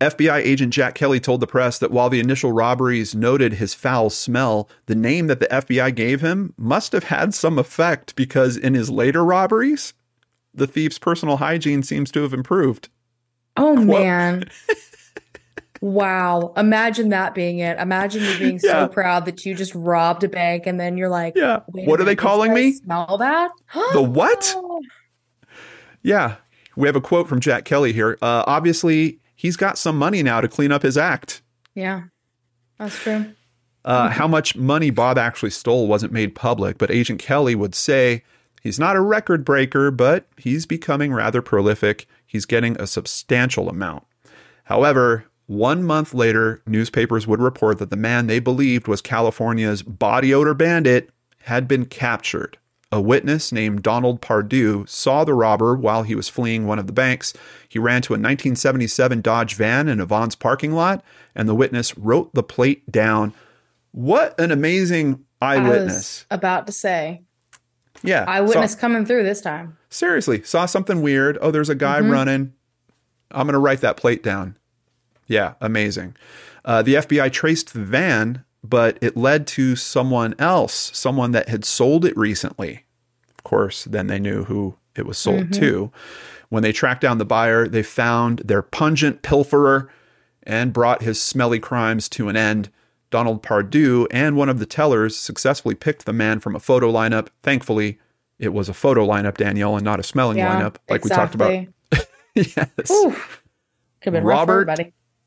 FBI agent Jack Kelly told the press that while the initial robberies noted his foul smell, the name that the FBI gave him must have had some effect because in his later robberies, the thief's personal hygiene seems to have improved. Oh, man. Wow. Imagine that being it. Imagine you being so proud that you just robbed a bank and then you're like, what are they calling me? Smell that? The what? Yeah. We have a quote from Jack Kelly here. Obviously, he's got some money now to clean up his act. Yeah, that's true. How much money Bob actually stole wasn't made public, but Agent Kelly would say he's not a record breaker, but he's becoming rather prolific. He's getting a substantial amount. However, 1 month later, newspapers would report that the man they believed was California's body odor bandit had been captured. A witness named Donald Pardue saw the robber while he was fleeing one of the banks. He ran to a 1977 Dodge van in Avon's parking lot, and the witness wrote the plate down. What an amazing eyewitness. I was about to say. Yeah. Eyewitness coming through this time. Seriously. Saw something weird. Oh, there's a guy running. I'm going to write that plate down. Yeah. Amazing. The FBI traced the van, but it led to someone else, someone that had sold it recently. Of course, then they knew who it was sold to. When they tracked down the buyer, they found their pungent pilferer and brought his smelly crimes to an end. Donald Pardue and one of the tellers successfully picked the man from a photo lineup. Thankfully, it was a photo lineup, Danielle, and not a smelling lineup like we talked about. Yes. Oof. Could have been Robert, rough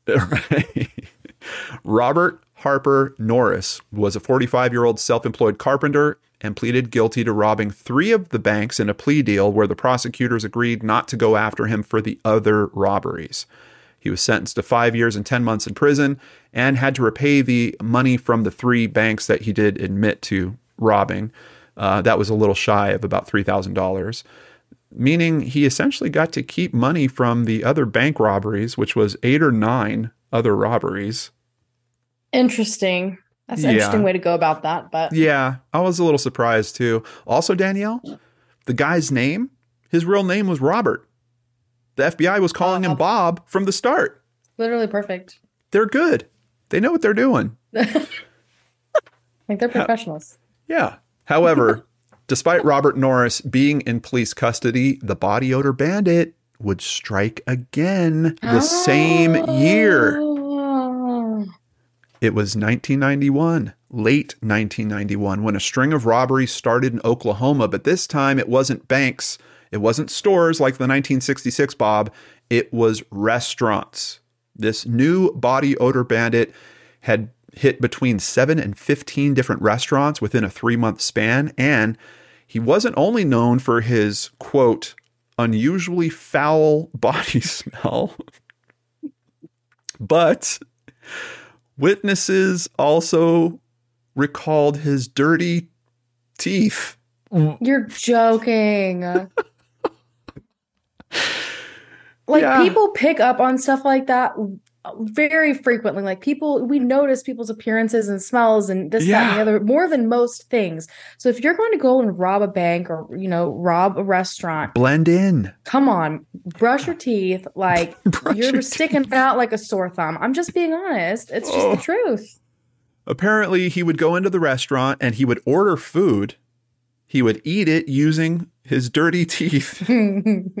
for everybody. Robert Harper Norris was a 45-year-old self-employed carpenter and pleaded guilty to robbing three of the banks in a plea deal where the prosecutors agreed not to go after him for the other robberies. He was sentenced to 5 years and 10 months in prison and had to repay the money from the three banks that he did admit to robbing. That was a little shy of about $3,000, meaning he essentially got to keep money from the other bank robberies, which was 8 or 9 other robberies. Interesting. That's an interesting way to go about that. But yeah, I was a little surprised too. Also, Danielle, the guy's name, his real name was Robert. The FBI was calling him Bob from the start. Literally perfect. They're good. They know what they're doing. Like they're professionals. Yeah. However, despite Robert Norris being in police custody, the body odor bandit would strike again the same year. It was 1991, late 1991, when a string of robberies started in Oklahoma, but this time it wasn't banks. It wasn't stores like the 1966 Bob. It was restaurants. This new body odor bandit had hit between 7 and 15 different restaurants within a 3-month span. And he wasn't only known for his, quote, unusually foul body smell, but witnesses also recalled his dirty teeth. You're joking. People pick up on stuff like that very frequently. Like people, we notice people's appearances and smells and this, that, and the other more than most things. So if you're going to go and rob a bank or, rob a restaurant, blend in. Come on, brush your teeth. Like you're sticking out like a sore thumb. I'm just being honest. It's just the truth. Apparently he would go into the restaurant and he would order food. He would eat it using his dirty teeth. And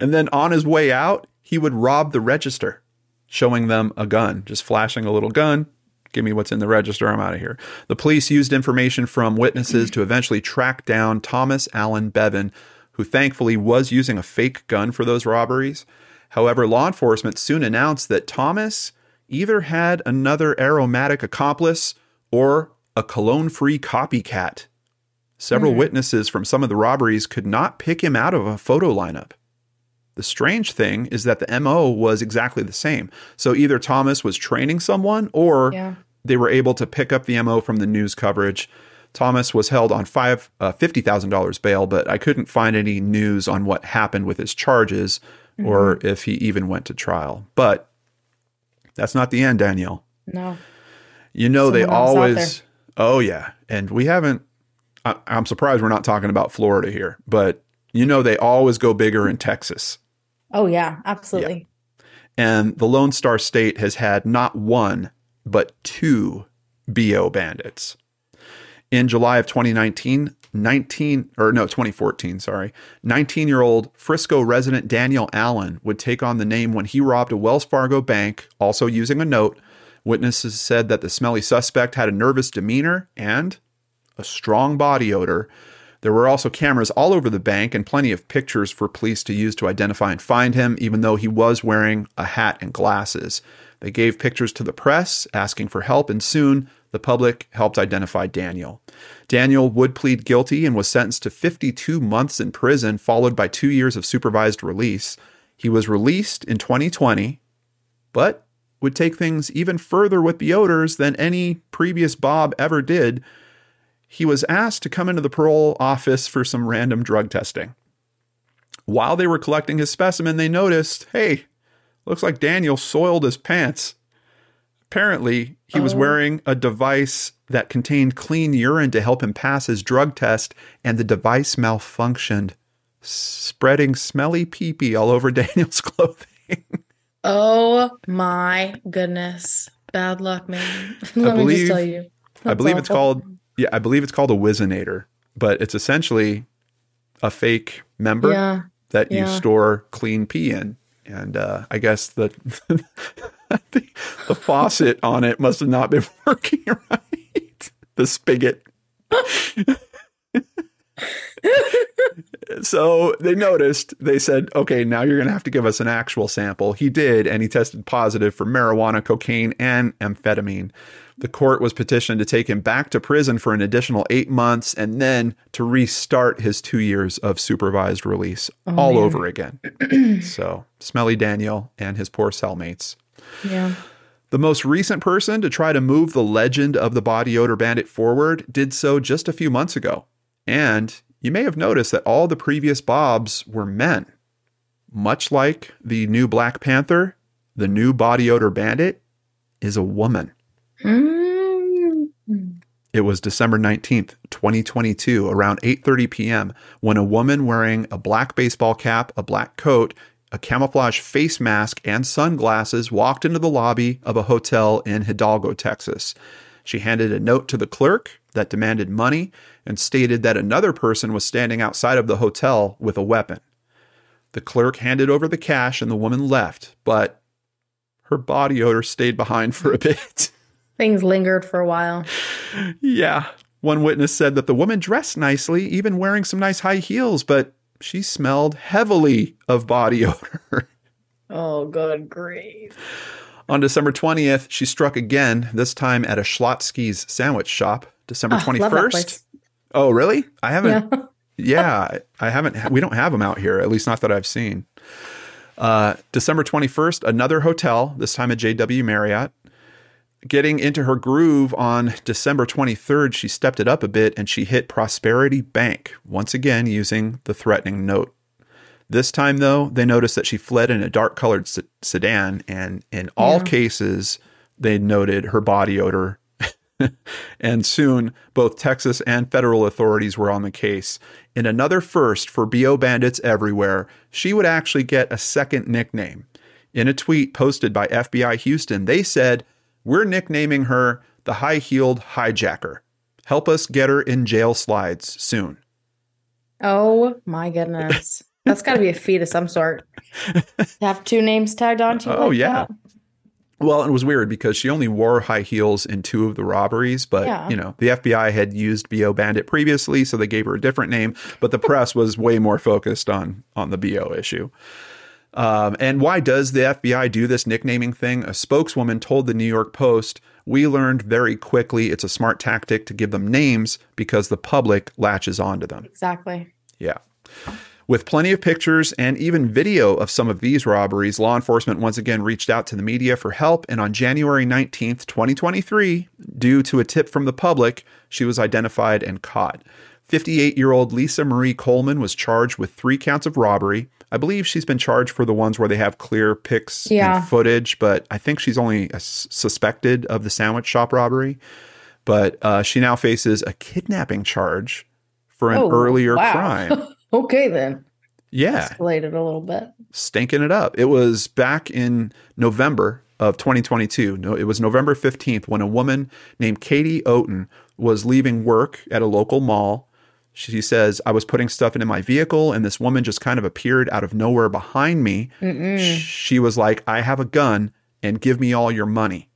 then on his way out, he would rob the register, showing them a gun, just flashing a little gun. Give me what's in the register. I'm out of here. The police used information from witnesses to eventually track down Thomas Allen Bevan, who thankfully was using a fake gun for those robberies. However, law enforcement soon announced that Thomas either had another aromatic accomplice or a cologne-free copycat. Several witnesses from some of the robberies could not pick him out of a photo lineup. The strange thing is that the MO was exactly the same. So either Thomas was training someone or they were able to pick up the MO from the news coverage. Thomas was held on $50,000 bail, but I couldn't find any news on what happened with his charges or if he even went to trial. But that's not the end, Danielle. No. You know, someone they always... Oh, yeah. And we haven't... I'm surprised we're not talking about Florida here, but you know, they always go bigger in Texas. Oh, yeah, absolutely. Yeah. And the Lone Star State has had not one, but two BO bandits. In July of 2014, 19-year-old Frisco resident Danielle Hallen would take on the name when he robbed a Wells Fargo bank, also using a note. Witnesses said that the smelly suspect had a nervous demeanor and a strong body odor. There were also cameras all over the bank and plenty of pictures for police to use to identify and find him, even though he was wearing a hat and glasses. They gave pictures to the press asking for help, and soon the public helped identify Daniel. Daniel would plead guilty and was sentenced to 52 months in prison, followed by 2 years of supervised release. He was released in 2020, but would take things even further with the odors than any previous Bob ever did. He was asked to come into the parole office for some random drug testing. While they were collecting his specimen, they noticed, hey, looks like Daniel soiled his pants. Apparently, he was wearing a device that contained clean urine to help him pass his drug test, and the device malfunctioned, spreading smelly pee-pee all over Daniel's clothing. Oh, my goodness. Bad luck, man. Let me just tell you. I believe it's called a whizzinator, but it's essentially a fake member that you store clean pee in. And I guess the faucet on it must have not been working right. The spigot. So they noticed, they said, okay, now you're going to have to give us an actual sample. He did, and he tested positive for marijuana, cocaine, and amphetamine. The court was petitioned to take him back to prison for an additional 8 months and then to restart his 2 years of supervised release over again. So smelly Daniel and his poor cellmates. Yeah. The most recent person to try to move the legend of the body odor bandit forward did so just a few months ago. And you may have noticed that all the previous Bobs were men. Much like the new Black Panther, the new body odor bandit is a woman. It was December 19th, 2022, around 8:30 p.m., when a woman wearing a black baseball cap, a black coat, a camouflage face mask, and sunglasses walked into the lobby of a hotel in Hidalgo, Texas. She handed a note to the clerk that demanded money and stated that another person was standing outside of the hotel with a weapon. The clerk handed over the cash and the woman left, but her body odor stayed behind for a bit. Things lingered for a while. Yeah. One witness said that the woman dressed nicely, even wearing some nice high heels, but she smelled heavily of body odor. Oh, good grief. On December 20th, she struck again, this time at a Schlotsky's sandwich shop. December 21st. Oh, really? I haven't. Yeah. Yeah, I haven't. We don't have them out here, at least not that I've seen. December 21st, another hotel, this time at JW Marriott. Getting into her groove on December 23rd, she stepped it up a bit and she hit Prosperity Bank, once again using the threatening note. This time, though, they noticed that she fled in a dark-colored sedan, and in all cases, they noted her body odor. And soon, both Texas and federal authorities were on the case. In another first for BO bandits everywhere, she would actually get a second nickname. In a tweet posted by FBI Houston, they said, "We're nicknaming her the high-heeled hijacker. Help us get her in jail slides soon." Oh, my goodness. That's got to be a feat of some sort. Have two names tagged on to you. Oh, like yeah. That. Well, it was weird because she only wore high heels in two of the robberies, but, you know, the FBI had used BO Bandit previously, so they gave her a different name, but the press was way more focused on the BO issue. And why does the FBI do this nicknaming thing? A spokeswoman told the New York Post, "We learned very quickly it's a smart tactic to give them names because the public latches onto them." Exactly. Yeah. With plenty of pictures and even video of some of these robberies, law enforcement once again reached out to the media for help. And on January 19th, 2023, due to a tip from the public, she was identified and caught. 58-year-old Lisa Marie Coleman was charged with 3 counts of robbery. I believe she's been charged for the ones where they have clear pics and footage, but I think she's only suspected of the sandwich shop robbery. But she now faces a kidnapping charge for an earlier crime. Okay, then. Yeah. Escalated a little bit. Stinking it up. It was back in November of 2022. No, it was November 15th when a woman named Katie Oten was leaving work at a local mall. She says, "I was putting stuff into my vehicle and this woman just kind of appeared out of nowhere behind me." Mm-mm. She was like, "I have a gun and give me all your money."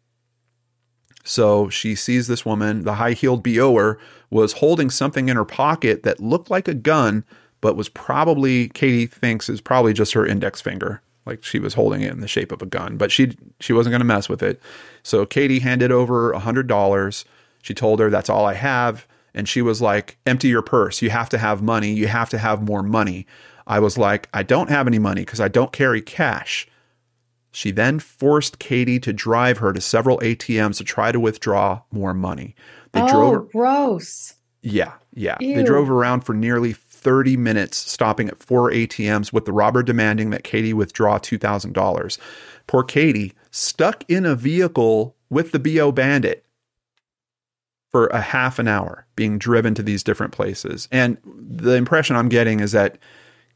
So she sees this woman, the high-heeled BO'er, was holding something in her pocket that looked like a gun, but was probably, Katie thinks, is probably just her index finger. Like she was holding it in the shape of a gun, but she wasn't going to mess with it. So Katie handed over $100. She told her, "That's all I have." And she was like, "Empty your purse. You have to have money. You have to have more money." I was like, "I don't have any money because I don't carry cash." She then forced Katie to drive her to several ATMs to try to withdraw more money. They drove her. Gross. Yeah. Yeah. Ew. They drove around for nearly 30 minutes, stopping at 4 ATMs, with the robber demanding that Katie withdraw $2,000. Poor Katie, stuck in a vehicle with the BO Bandit for a half an hour, being driven to these different places. And the impression I'm getting is that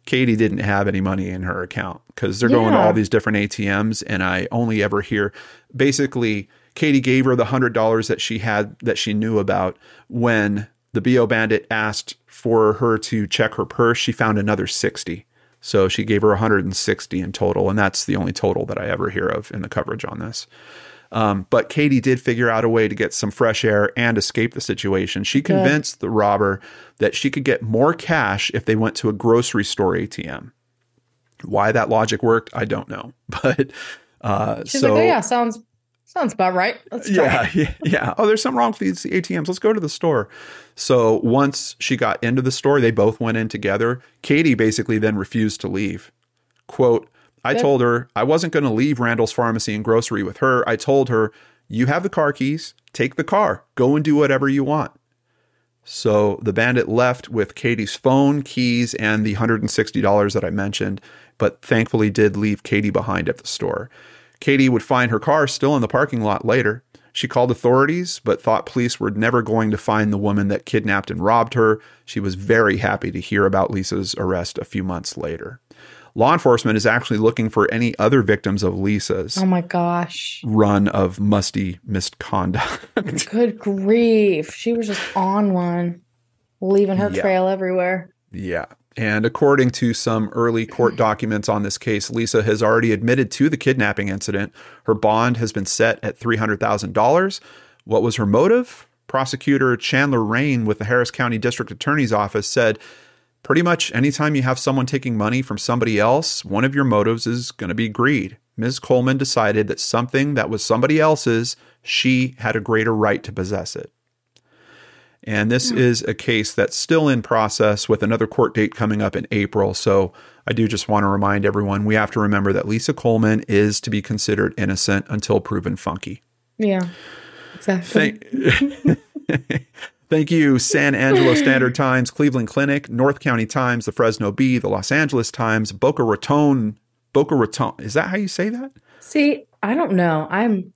Katie didn't have any money in her account because they're going to all these different ATMs. And I only ever hear, basically, Katie gave her the $100 that she had, that she knew about. When the BO Bandit asked for her to check her purse, she found another 60. So she gave her 160 in total. And that's the only total that I ever hear of in the coverage on this. But Katie did figure out a way to get some fresh air and escape the situation. She convinced the robber that she could get more cash if they went to a grocery store ATM. Why that logic worked, I don't know. But she's like, "Oh, yeah, sounds about right. Let's try." Yeah. Oh, there's something wrong with these ATMs. Let's go to the store. So once she got into the store, they both went in together. Katie basically then refused to leave. Quote, "I told her I wasn't going to leave Randall's Pharmacy and Grocery with her. I told her, you have the car keys. Take the car. Go and do whatever you want." So the bandit left with Katie's phone, keys, and the $160 that I mentioned, but thankfully did leave Katie behind at the store. Katie would find her car still in the parking lot later. She called authorities, but thought police were never going to find the woman that kidnapped and robbed her. She was very happy to hear about Lisa's arrest a few months later. Law enforcement is actually looking for any other victims of Lisa's run of musty misconduct. Good grief. She was just on one, leaving her trail everywhere. Yeah. And according to some early court documents on this case, Lisa has already admitted to the kidnapping incident. Her bond has been set at $300,000. What was her motive? Prosecutor Chandler Rain with the Harris County District Attorney's Office said, Pretty much anytime you have someone taking money from somebody else, one of your motives is going to be greed. Ms. Coleman decided that something that was somebody else's, she had a greater right to possess it. And this is a case that's still in process with another court date coming up in April. So I do just want to remind everyone, we have to remember that Lisa Coleman is to be considered innocent until proven funky. Yeah, exactly. Thank you, San Angelo Standard Times, Cleveland Clinic, North County Times, the Fresno Bee, the Los Angeles Times, Boca Raton. Boca Raton. Is that how you say that? See, I don't know. I'm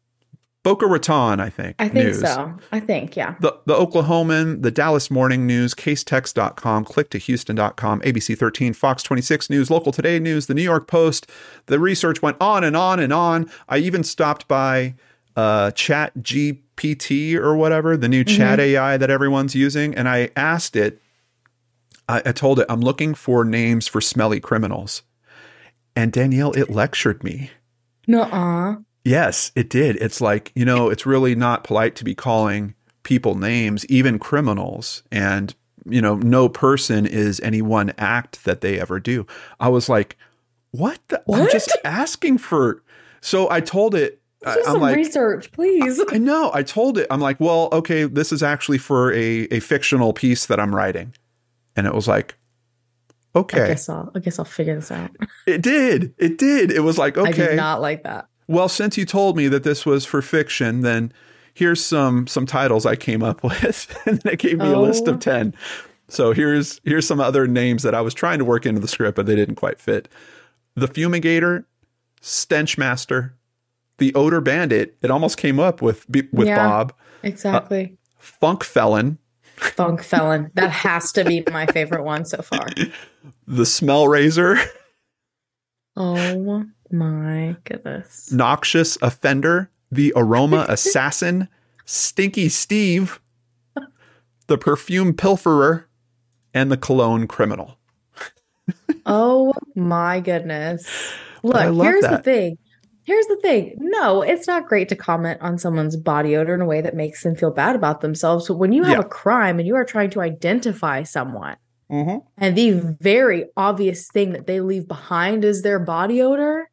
Boca Raton, I think. I think news. So. I think, yeah. The Oklahoman, the Dallas Morning News, casetext.com, clicktohouston.com, ABC 13, Fox 26 News, Local Today News, the New York Post. The research went on and on and on. I even stopped by Chat GPT or whatever, the new chat AI that everyone's using. And I asked it, I told it, I'm looking for names for smelly criminals. And Danielle, it lectured me. Nuh-uh. Yes, it did. It's like, you know, it's really not polite to be calling people names, even criminals. And, you know, no person is any one act that they ever do. I was like, what? I'm just asking for. So I told it. Do some research, please. I know. I told it. I'm like, well, okay, this is actually for a fictional piece that I'm writing. And it was like, okay. I guess I'll figure this out. It did. It was like, okay. I did not like that. Well, since you told me that this was for fiction, then here's some titles I came up with. And then it gave me a list of 10. So here's some other names that I was trying to work into the script, but they didn't quite fit. The Fumigator, Stenchmaster. The Odor Bandit, it almost came up with Bob. Exactly. Funk Felon. Funk Felon. That has to be my favorite one so far. The Smell Razor. Oh, my goodness. Noxious Offender. The Aroma Assassin. Stinky Steve. The Perfume Pilferer. And the Cologne Criminal. Oh, my goodness. Look, here's the thing. No, it's not great to comment on someone's body odor in a way that makes them feel bad about themselves. But when you have a crime and you are trying to identify someone and the very obvious thing that they leave behind is their body odor.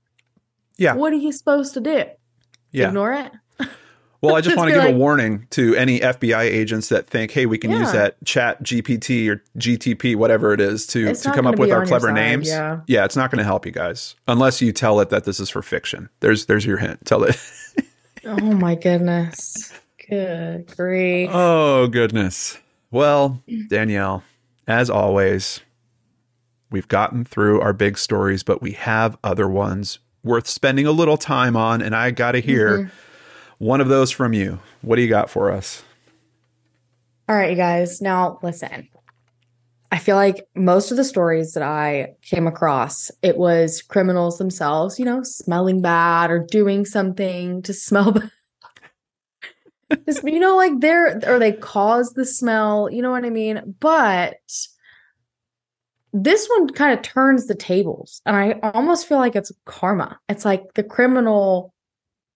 Yeah. What are you supposed to do? Yeah. Ignore it? Well, I just want to give a warning to any FBI agents that think, hey, we can use that Chat GPT or GTP, whatever it is, to come up with our clever names. Yeah, it's not going to help you guys unless you tell it that this is for fiction. There's your hint. Tell it. Oh, my goodness. Good grief. Oh, goodness. Well, Danielle, as always, we've gotten through our big stories, but we have other ones worth spending a little time on. And I got to hear one of those from you. What do you got for us? All right, you guys. Now, listen. I feel like most of the stories that I came across, it was criminals themselves, you know, smelling bad or doing something to smell bad. Just, you know, like they cause the smell. You know what I mean? But this one kind of turns the tables. And I almost feel like it's karma. It's like the criminal...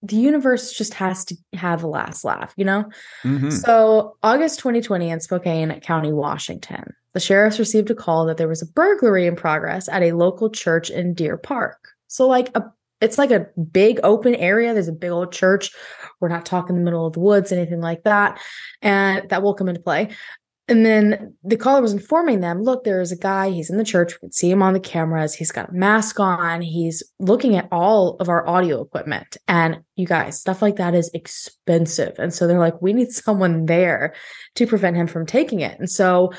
The universe just has to have a last laugh, you know? Mm-hmm. So August 2020 in Spokane County, Washington, the sheriffs received a call that there was a burglary in progress at a local church in Deer Park. So it's like a big open area. There's a big old church. We're not talking the middle of the woods, anything like that. And that will come into play. And then the caller was informing them, look, there is a guy, he's in the church, we can see him on the cameras, he's got a mask on, he's looking at all of our audio equipment. And you guys, stuff like that is expensive. And so they're like, we need someone there to prevent him from taking it. And so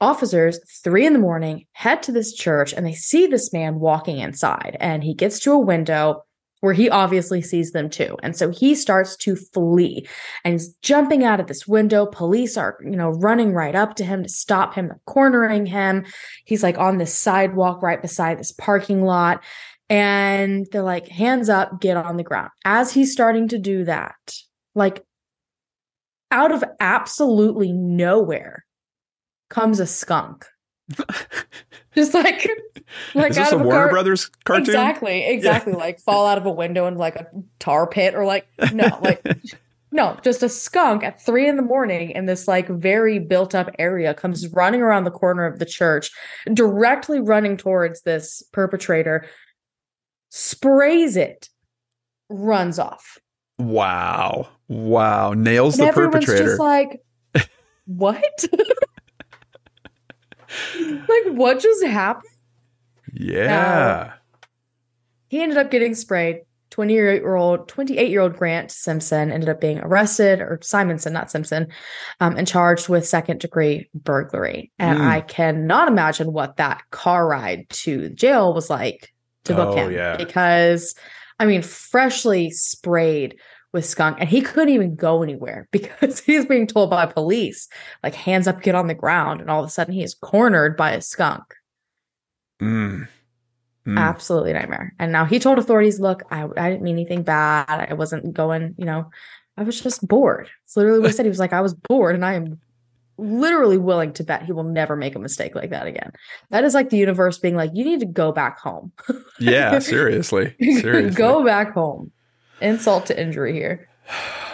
officers, 3 a.m, head to this church and they see this man walking inside and he gets to a window where he obviously sees them too. And so he starts to flee and he's jumping out of this window. Police are, you know, running right up to him to stop him. They're cornering him. He's like on this sidewalk right beside this parking lot. And they're like, hands up, get on the ground. As he's starting to do that, like out of absolutely nowhere comes a skunk. Just like is this out of a Warner Brothers cartoon? Exactly. Yeah. Like fall out of a window into like a tar pit or like no, like No, just a skunk at 3 a.m. in this like very built up area comes running around the corner of the church, directly running towards this perpetrator, sprays it, runs off. Wow. Wow. Nails the perpetrator. Everyone's just like, what? Like, what just happened? Yeah. He ended up getting sprayed. 28-year-old Grant Simpson ended up being arrested, or Simonson, not Simpson, and charged with second-degree burglary. And I cannot imagine what that car ride to jail was like to book him. Yeah. Because, I mean, freshly sprayed with skunk, and he couldn't even go anywhere because he's being told by police, like, hands up, get on the ground. And all of a sudden, he is cornered by a skunk. Absolutely nightmare. And now he told authorities, look, I didn't mean anything bad. I wasn't going, you know, I was just bored. It's literally what he said. He was like, I was bored, and I am literally willing to bet he will never make a mistake like that again. That is like the universe being like, you need to go back home. Yeah, seriously. Go back home. Insult to injury here.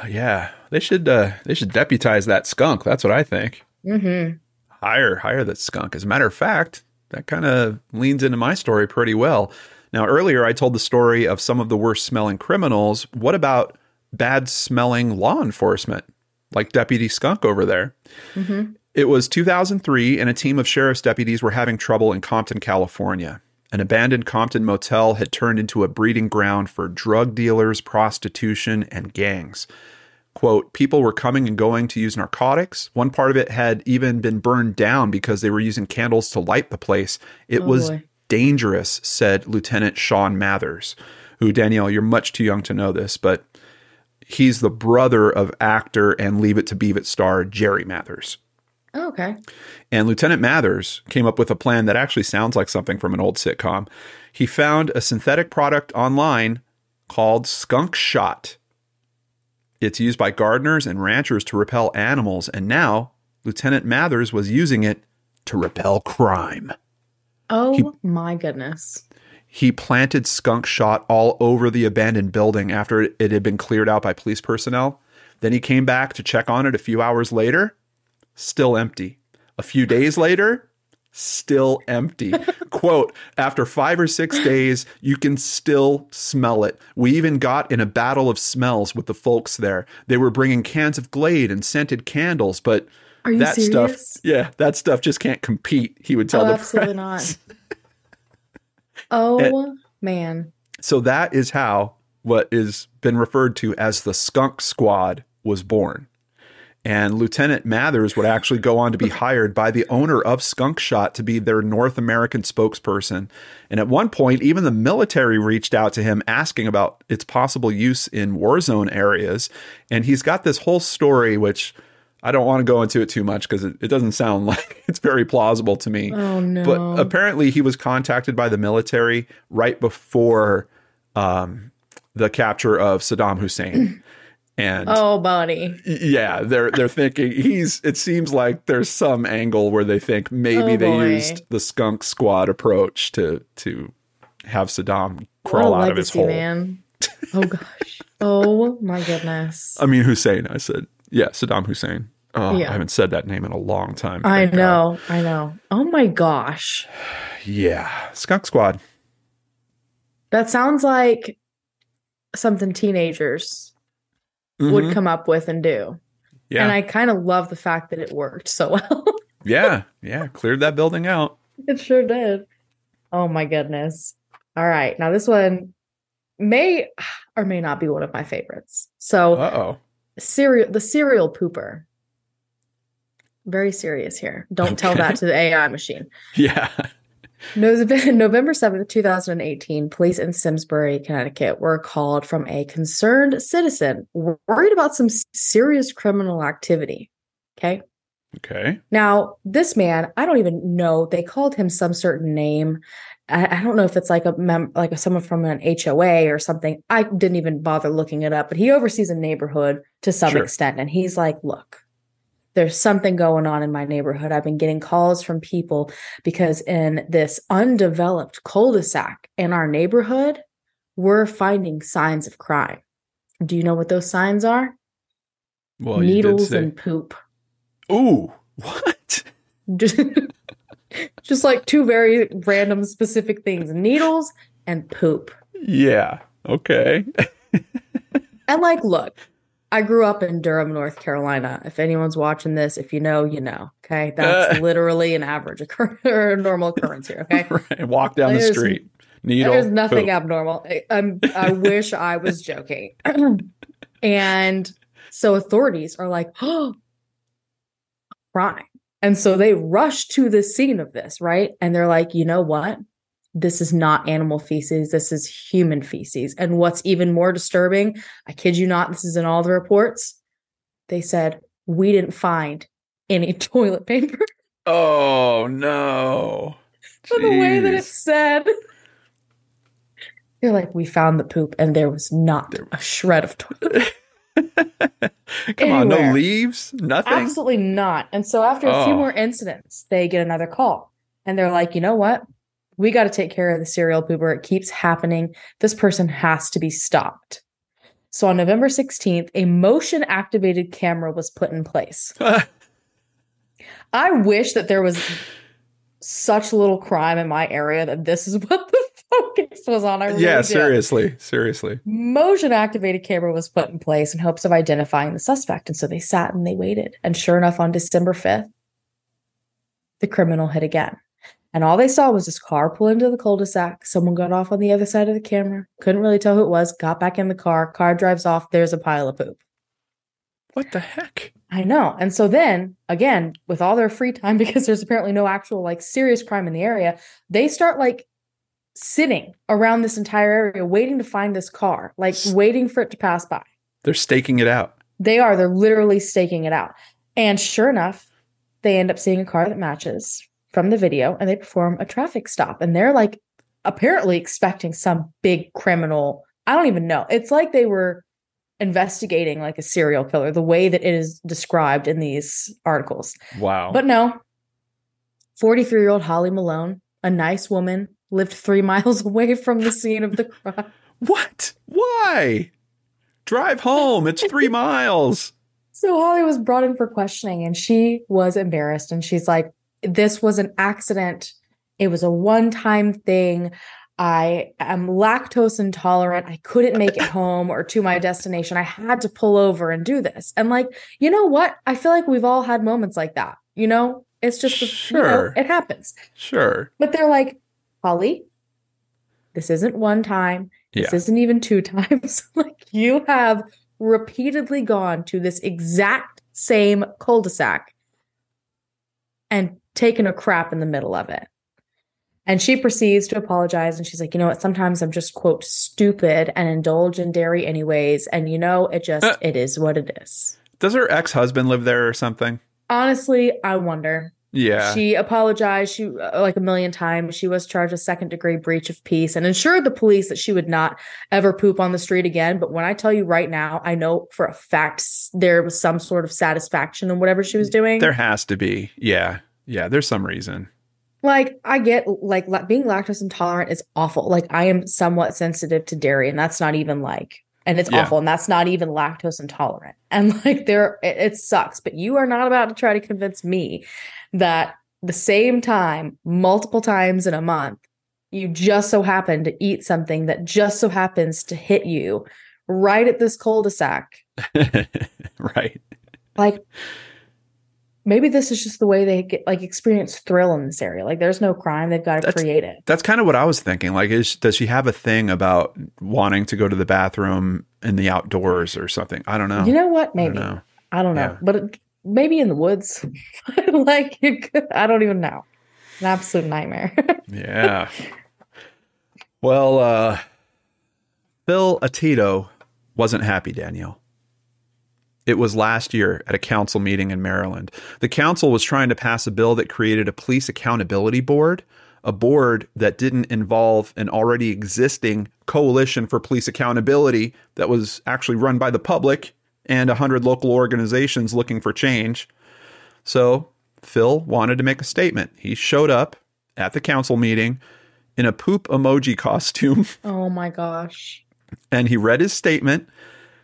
Yeah. They should deputize that skunk. That's what I think. Mm-hmm. Hire that skunk. As a matter of fact, that kind of leans into my story pretty well. Now, earlier I told the story of some of the worst smelling criminals. What about bad smelling law enforcement, like Deputy Skunk over there? Mm-hmm. It was 2003, and a team of sheriff's deputies were having trouble in Compton, California. An abandoned Compton motel had turned into a breeding ground for drug dealers, prostitution, and gangs. Quote, people were coming and going to use narcotics. One part of it had even been burned down because they were using candles to light the place. It was dangerous, said Lieutenant Sean Mathers, who, Danielle, you're much too young to know this, but he's the brother of actor and Leave It to Beav It star Jerry Mathers. Oh, okay. And Lieutenant Mathers came up with a plan that actually sounds like something from an old sitcom. He found a synthetic product online called Skunk Shot. It's used by gardeners and ranchers to repel animals, and now Lieutenant Mathers was using it to repel crime. My goodness. He planted skunk shot all over the abandoned building after it had been cleared out by police personnel. Then he came back to check on it a few hours later, still empty. A few days later, still empty. Quote, after 5 or 6 days, you can still smell it. We even got in a battle of smells with the folks there. They were bringing cans of Glade and scented candles, but that stuff just can't compete, he would tell the press. Absolutely not. Man. So that is how what is been referred to as the Skunk Squad was born. And Lieutenant Mathers would actually go on to be hired by the owner of Skunk Shot to be their North American spokesperson. And at one point, even the military reached out to him asking about its possible use in war zone areas. And he's got this whole story, which I don't want to go into it too much because it doesn't sound like it's very plausible to me. Oh, no. But apparently he was contacted by the military right before the capture of Saddam Hussein. And buddy. Yeah, they're thinking it seems like there's some angle where they think maybe they used the skunk squad approach to have Saddam crawl out of his hole. Man. Oh gosh. Oh my goodness. I mean, Hussein, I said. Yeah, Saddam Hussein. Oh, yeah. I haven't said that name in a long time. I know. Oh my gosh. Yeah. Skunk Squad. That sounds like something teenagers would come up with and do. Yeah. And I kind of love the fact that it worked so well. Yeah. Cleared that building out. It sure did. Oh my goodness. All right. Now this one may or may not be one of my favorites. So the serial pooper. Very serious here. Don't tell that to the AI machine. Yeah. November 7th, 2018, police in Simsbury, Connecticut, were called from a concerned citizen worried about some serious criminal activity. Okay. Now, this man, I don't even know. They called him some certain name. I don't know if it's like like someone from an HOA or something. I didn't even bother looking it up, but he oversees a neighborhood to some extent. And he's like, look. There's something going on in my neighborhood. I've been getting calls from people because in this undeveloped cul-de-sac in our neighborhood, we're finding signs of crime. Do you know what those signs are? Well, needles and poop. Ooh, what? Just like two very random specific things. Needles and poop. Yeah. Okay. And like, look, I grew up in Durham, North Carolina. If anyone's watching this, if you know, you know. Okay. That's literally an average or a normal occurrence here. Okay. Right. Walk down the street. Needle. There's nothing abnormal. I wish I was joking. And so authorities are like, oh, crime. And so they rush to the scene of this, right? And they're like, you know what? This is not animal feces. This is human feces. And what's even more disturbing, I kid you not, this is in all the reports. They said, we didn't find any toilet paper. Oh, no. But the way that it's said, you're like, we found the poop and there was not a shred of toilet paper. Come on, no leaves, nothing? Absolutely not. And so after a few more incidents, they get another call. And they're like, you know what? We got to take care of the serial pooper. It keeps happening. This person has to be stopped. So on November 16th, a motion-activated camera was put in place. I wish that there was such little crime in my area that this is what the focus was on. Seriously. Motion-activated camera was put in place in hopes of identifying the suspect. And so they sat and they waited. And sure enough, on December 5th, the criminal hit again. And all they saw was this car pull into the cul-de-sac. Someone got off on the other side of the camera. Couldn't really tell who it was. Got back in the car. Car drives off. There's a pile of poop. What the heck? I know. And so then, again, with all their free time, because there's apparently no actual like serious crime in the area, they start like sitting around this entire area waiting to find this car, like waiting for it to pass by. They're staking it out. They are. They're literally staking it out. And sure enough, they end up seeing a car that matches from the video, and they perform a traffic stop. And they're like apparently expecting some big criminal. I don't even know. It's like they were investigating like a serial killer, the way that it is described in these articles. Wow. But no, 43-year-old Holly Malone, a nice woman, lived 3 miles away from the scene of the crime. What? Why? Drive home. It's 3 miles. So Holly was brought in for questioning, and she was embarrassed. And she's like, this was an accident. It was a one-time thing. I am lactose intolerant. I couldn't make it home or to my destination. I had to pull over and do this. And like, you know what? I feel like we've all had moments like that. You know, it's just, sure, it happens. Sure. But they're like, Holly, this isn't one time. Yeah. This isn't even two times. Like, you have repeatedly gone to this exact same cul-de-sac and taken a crap in the middle of it. And she proceeds to apologize. And she's like, you know what? Sometimes I'm just, quote, stupid and indulge in dairy anyways. And, you know, it just, it is what it is. Does her ex-husband live there or something? Honestly, I wonder. Yeah. She apologized. She, like a million times, she was charged with second-degree breach of peace and assured the police that she would not ever poop on the street again. But when I tell you right now, I know for a fact there was some sort of satisfaction in whatever she was doing. There has to be. Yeah. Yeah. There's some reason. Like, I get, like, being lactose intolerant is awful. Like, I am somewhat sensitive to dairy, and that's not even like, and it's awful, and that's not even lactose intolerant. And like, it sucks. But you are not about to try to convince me that the same time, multiple times in a month, you just so happen to eat something that just so happens to hit you right at this cul-de-sac. Right. Like, maybe this is just the way they get, like, experience thrill in this area. Like, there's no crime. They've got to create it. That's kind of what I was thinking. Like, does she have a thing about wanting to go to the bathroom in the outdoors or something? I don't know. You know what? Maybe. I don't know. Yeah. But maybe in the woods. Like, I don't even know. An absolute nightmare. Yeah. Well, Phil Atito wasn't happy, Danielle. It was last year at a council meeting in Maryland. The council was trying to pass a bill that created a police accountability board, a board that didn't involve an already existing coalition for police accountability that was actually run by the public and 100 local organizations looking for change. So Phil wanted to make a statement. He showed up at the council meeting in a poop emoji costume. Oh, my gosh. And he read his statement,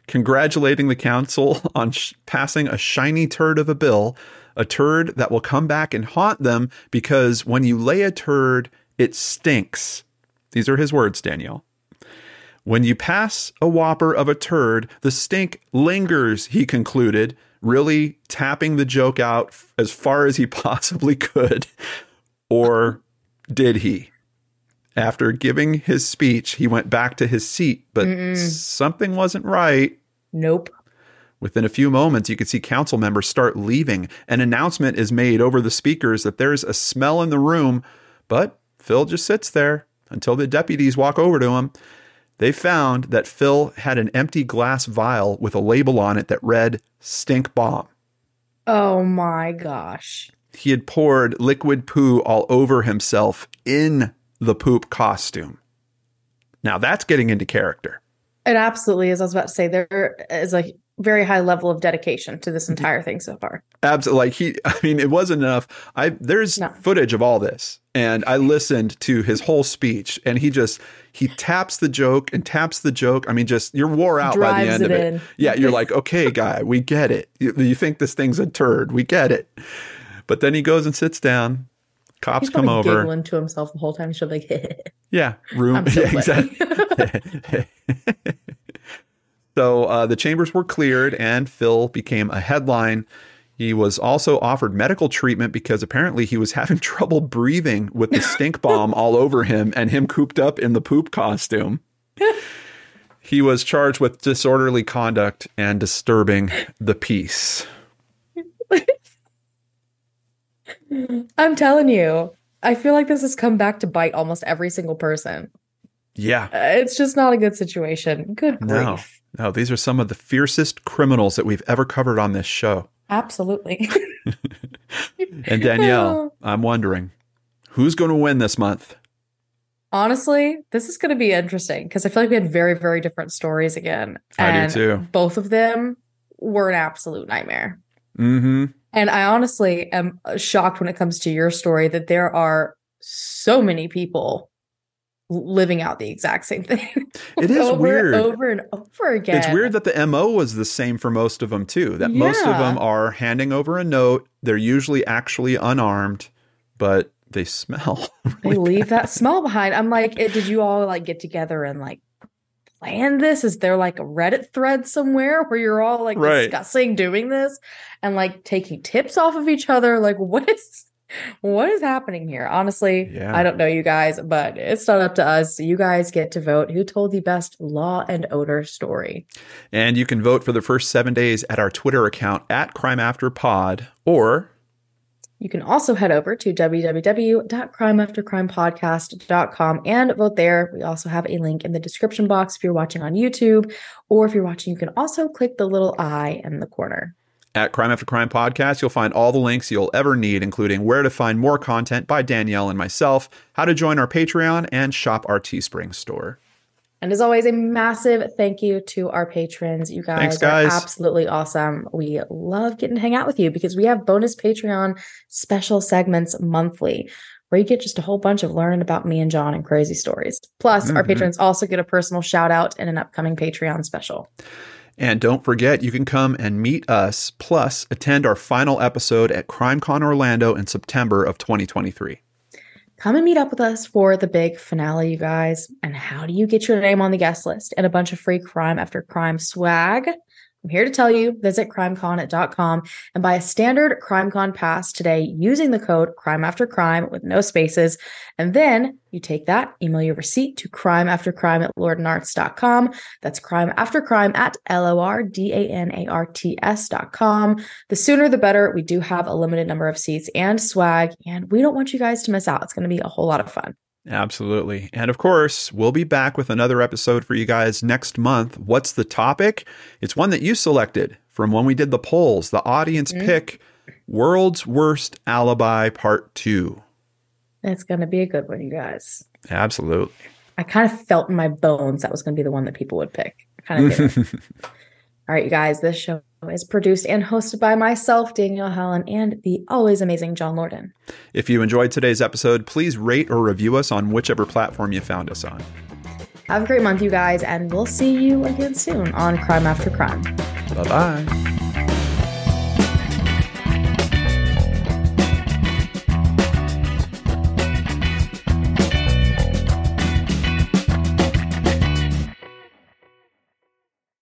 congratulating the council on passing a shiny turd of a bill, a turd that will come back and haunt them because when you lay a turd, it stinks. These are his words, Danielle. When you pass a whopper of a turd, the stink lingers, he concluded, really tapping the joke out as far as he possibly could. Or did he? After giving his speech, he went back to his seat, but something wasn't right. Nope. Within a few moments, you could see council members start leaving. An announcement is made over the speakers that there's a smell in the room, but Phil just sits there until the deputies walk over to him. They found that Phil had an empty glass vial with a label on it that read, "Stink Bomb." Oh my gosh. He had poured liquid poo all over himself in the poop costume. Now that's getting into character. It absolutely is. I was about to say, there is a very high level of dedication to this entire thing so far. Absolutely. Like it wasn't enough. There's footage of all this. And I listened to his whole speech, and he taps the joke and taps the joke. You're wore out by the end of it. Yeah. You're like, okay, guy, we get it. You think this thing's a turd. We get it. But then he goes and sits down. Cops come over. He's probably giggling to himself the whole time. She'll be like, yeah, room. I'm so exactly. So the chambers were cleared, and Phil became a headline. He was also offered medical treatment because apparently he was having trouble breathing with the stink bomb all over him and him cooped up in the poop costume. He was charged with disorderly conduct and disturbing the peace. I'm telling you, I feel like this has come back to bite almost every single person. Yeah. It's just not a good situation. Good grief. No, these are some of the fiercest criminals that we've ever covered on this show. Absolutely. And Danielle, I'm wondering, who's going to win this month? Honestly, this is going to be interesting because I feel like we had very, very different stories again. I do too. Both of them were an absolute nightmare. Mm-hmm. And I honestly am shocked when it comes to your story that there are so many people living out the exact same thing. It is weird. Over and over again. It's weird that the MO was the same for most of them too. That most of them are handing over a note. They're usually actually unarmed, but they smell. Really they leave bad. That smell behind. I'm like, did you all get together and plan this? Is there a Reddit thread somewhere where you're all discussing doing this and taking tips off of each other? What is happening here? Honestly, yeah. I don't know, you guys, but it's not up to us. You guys get to vote who told the best law and order story. And you can vote for the first 7 days at our Twitter account @CrimeAfterPod, or you can also head over to www.crimeaftercrimepodcast.com and vote there. We also have a link in the description box if you're watching on YouTube, or if you're watching, you can also click the little eye in the corner. At Crime After Crime Podcast, you'll find all the links you'll ever need, including where to find more content by Danielle and myself, how to join our Patreon, and shop our Teespring store. And as always, a massive thank you to our patrons. You guys, Thanks, guys. Are absolutely awesome. We love getting to hang out with you because we have bonus Patreon special segments monthly, where you get just a whole bunch of learning about me and John and crazy stories. Plus, our patrons also get a personal shout out in an upcoming Patreon special. And don't forget, you can come and meet us, plus attend our final episode at CrimeCon Orlando in September of 2023. Come and meet up with us for the big finale, you guys. And how do you get your name on the guest list and a bunch of free Crime After Crime swag? I'm here to tell you, visit crimecon.com and buy a standard CrimeCon pass today using the code CrimeAfterCrime with no spaces. And then you take that, email your receipt to crimeaftercrime@lordanarts.com. That's crimeaftercrime@lordanarts.com. The sooner the better. We do have a limited number of seats and swag, and we don't want you guys to miss out. It's going to be a whole lot of fun. Absolutely. And of course, we'll be back with another episode for you guys next month. What's the topic? It's one that you selected from when we did the polls. The audience pick, World's Worst Alibi Part 2. It's going to be a good one, you guys. Absolutely. I kind of felt in my bones that was going to be the one that people would pick. I kind of did it. All right, you guys, this show is produced and hosted by myself, Danielle Hallen, and the always amazing John Lorden. If you enjoyed today's episode, please rate or review us on whichever platform you found us on. Have a great month, you guys, and we'll see you again soon on Crime After Crime. Bye-bye.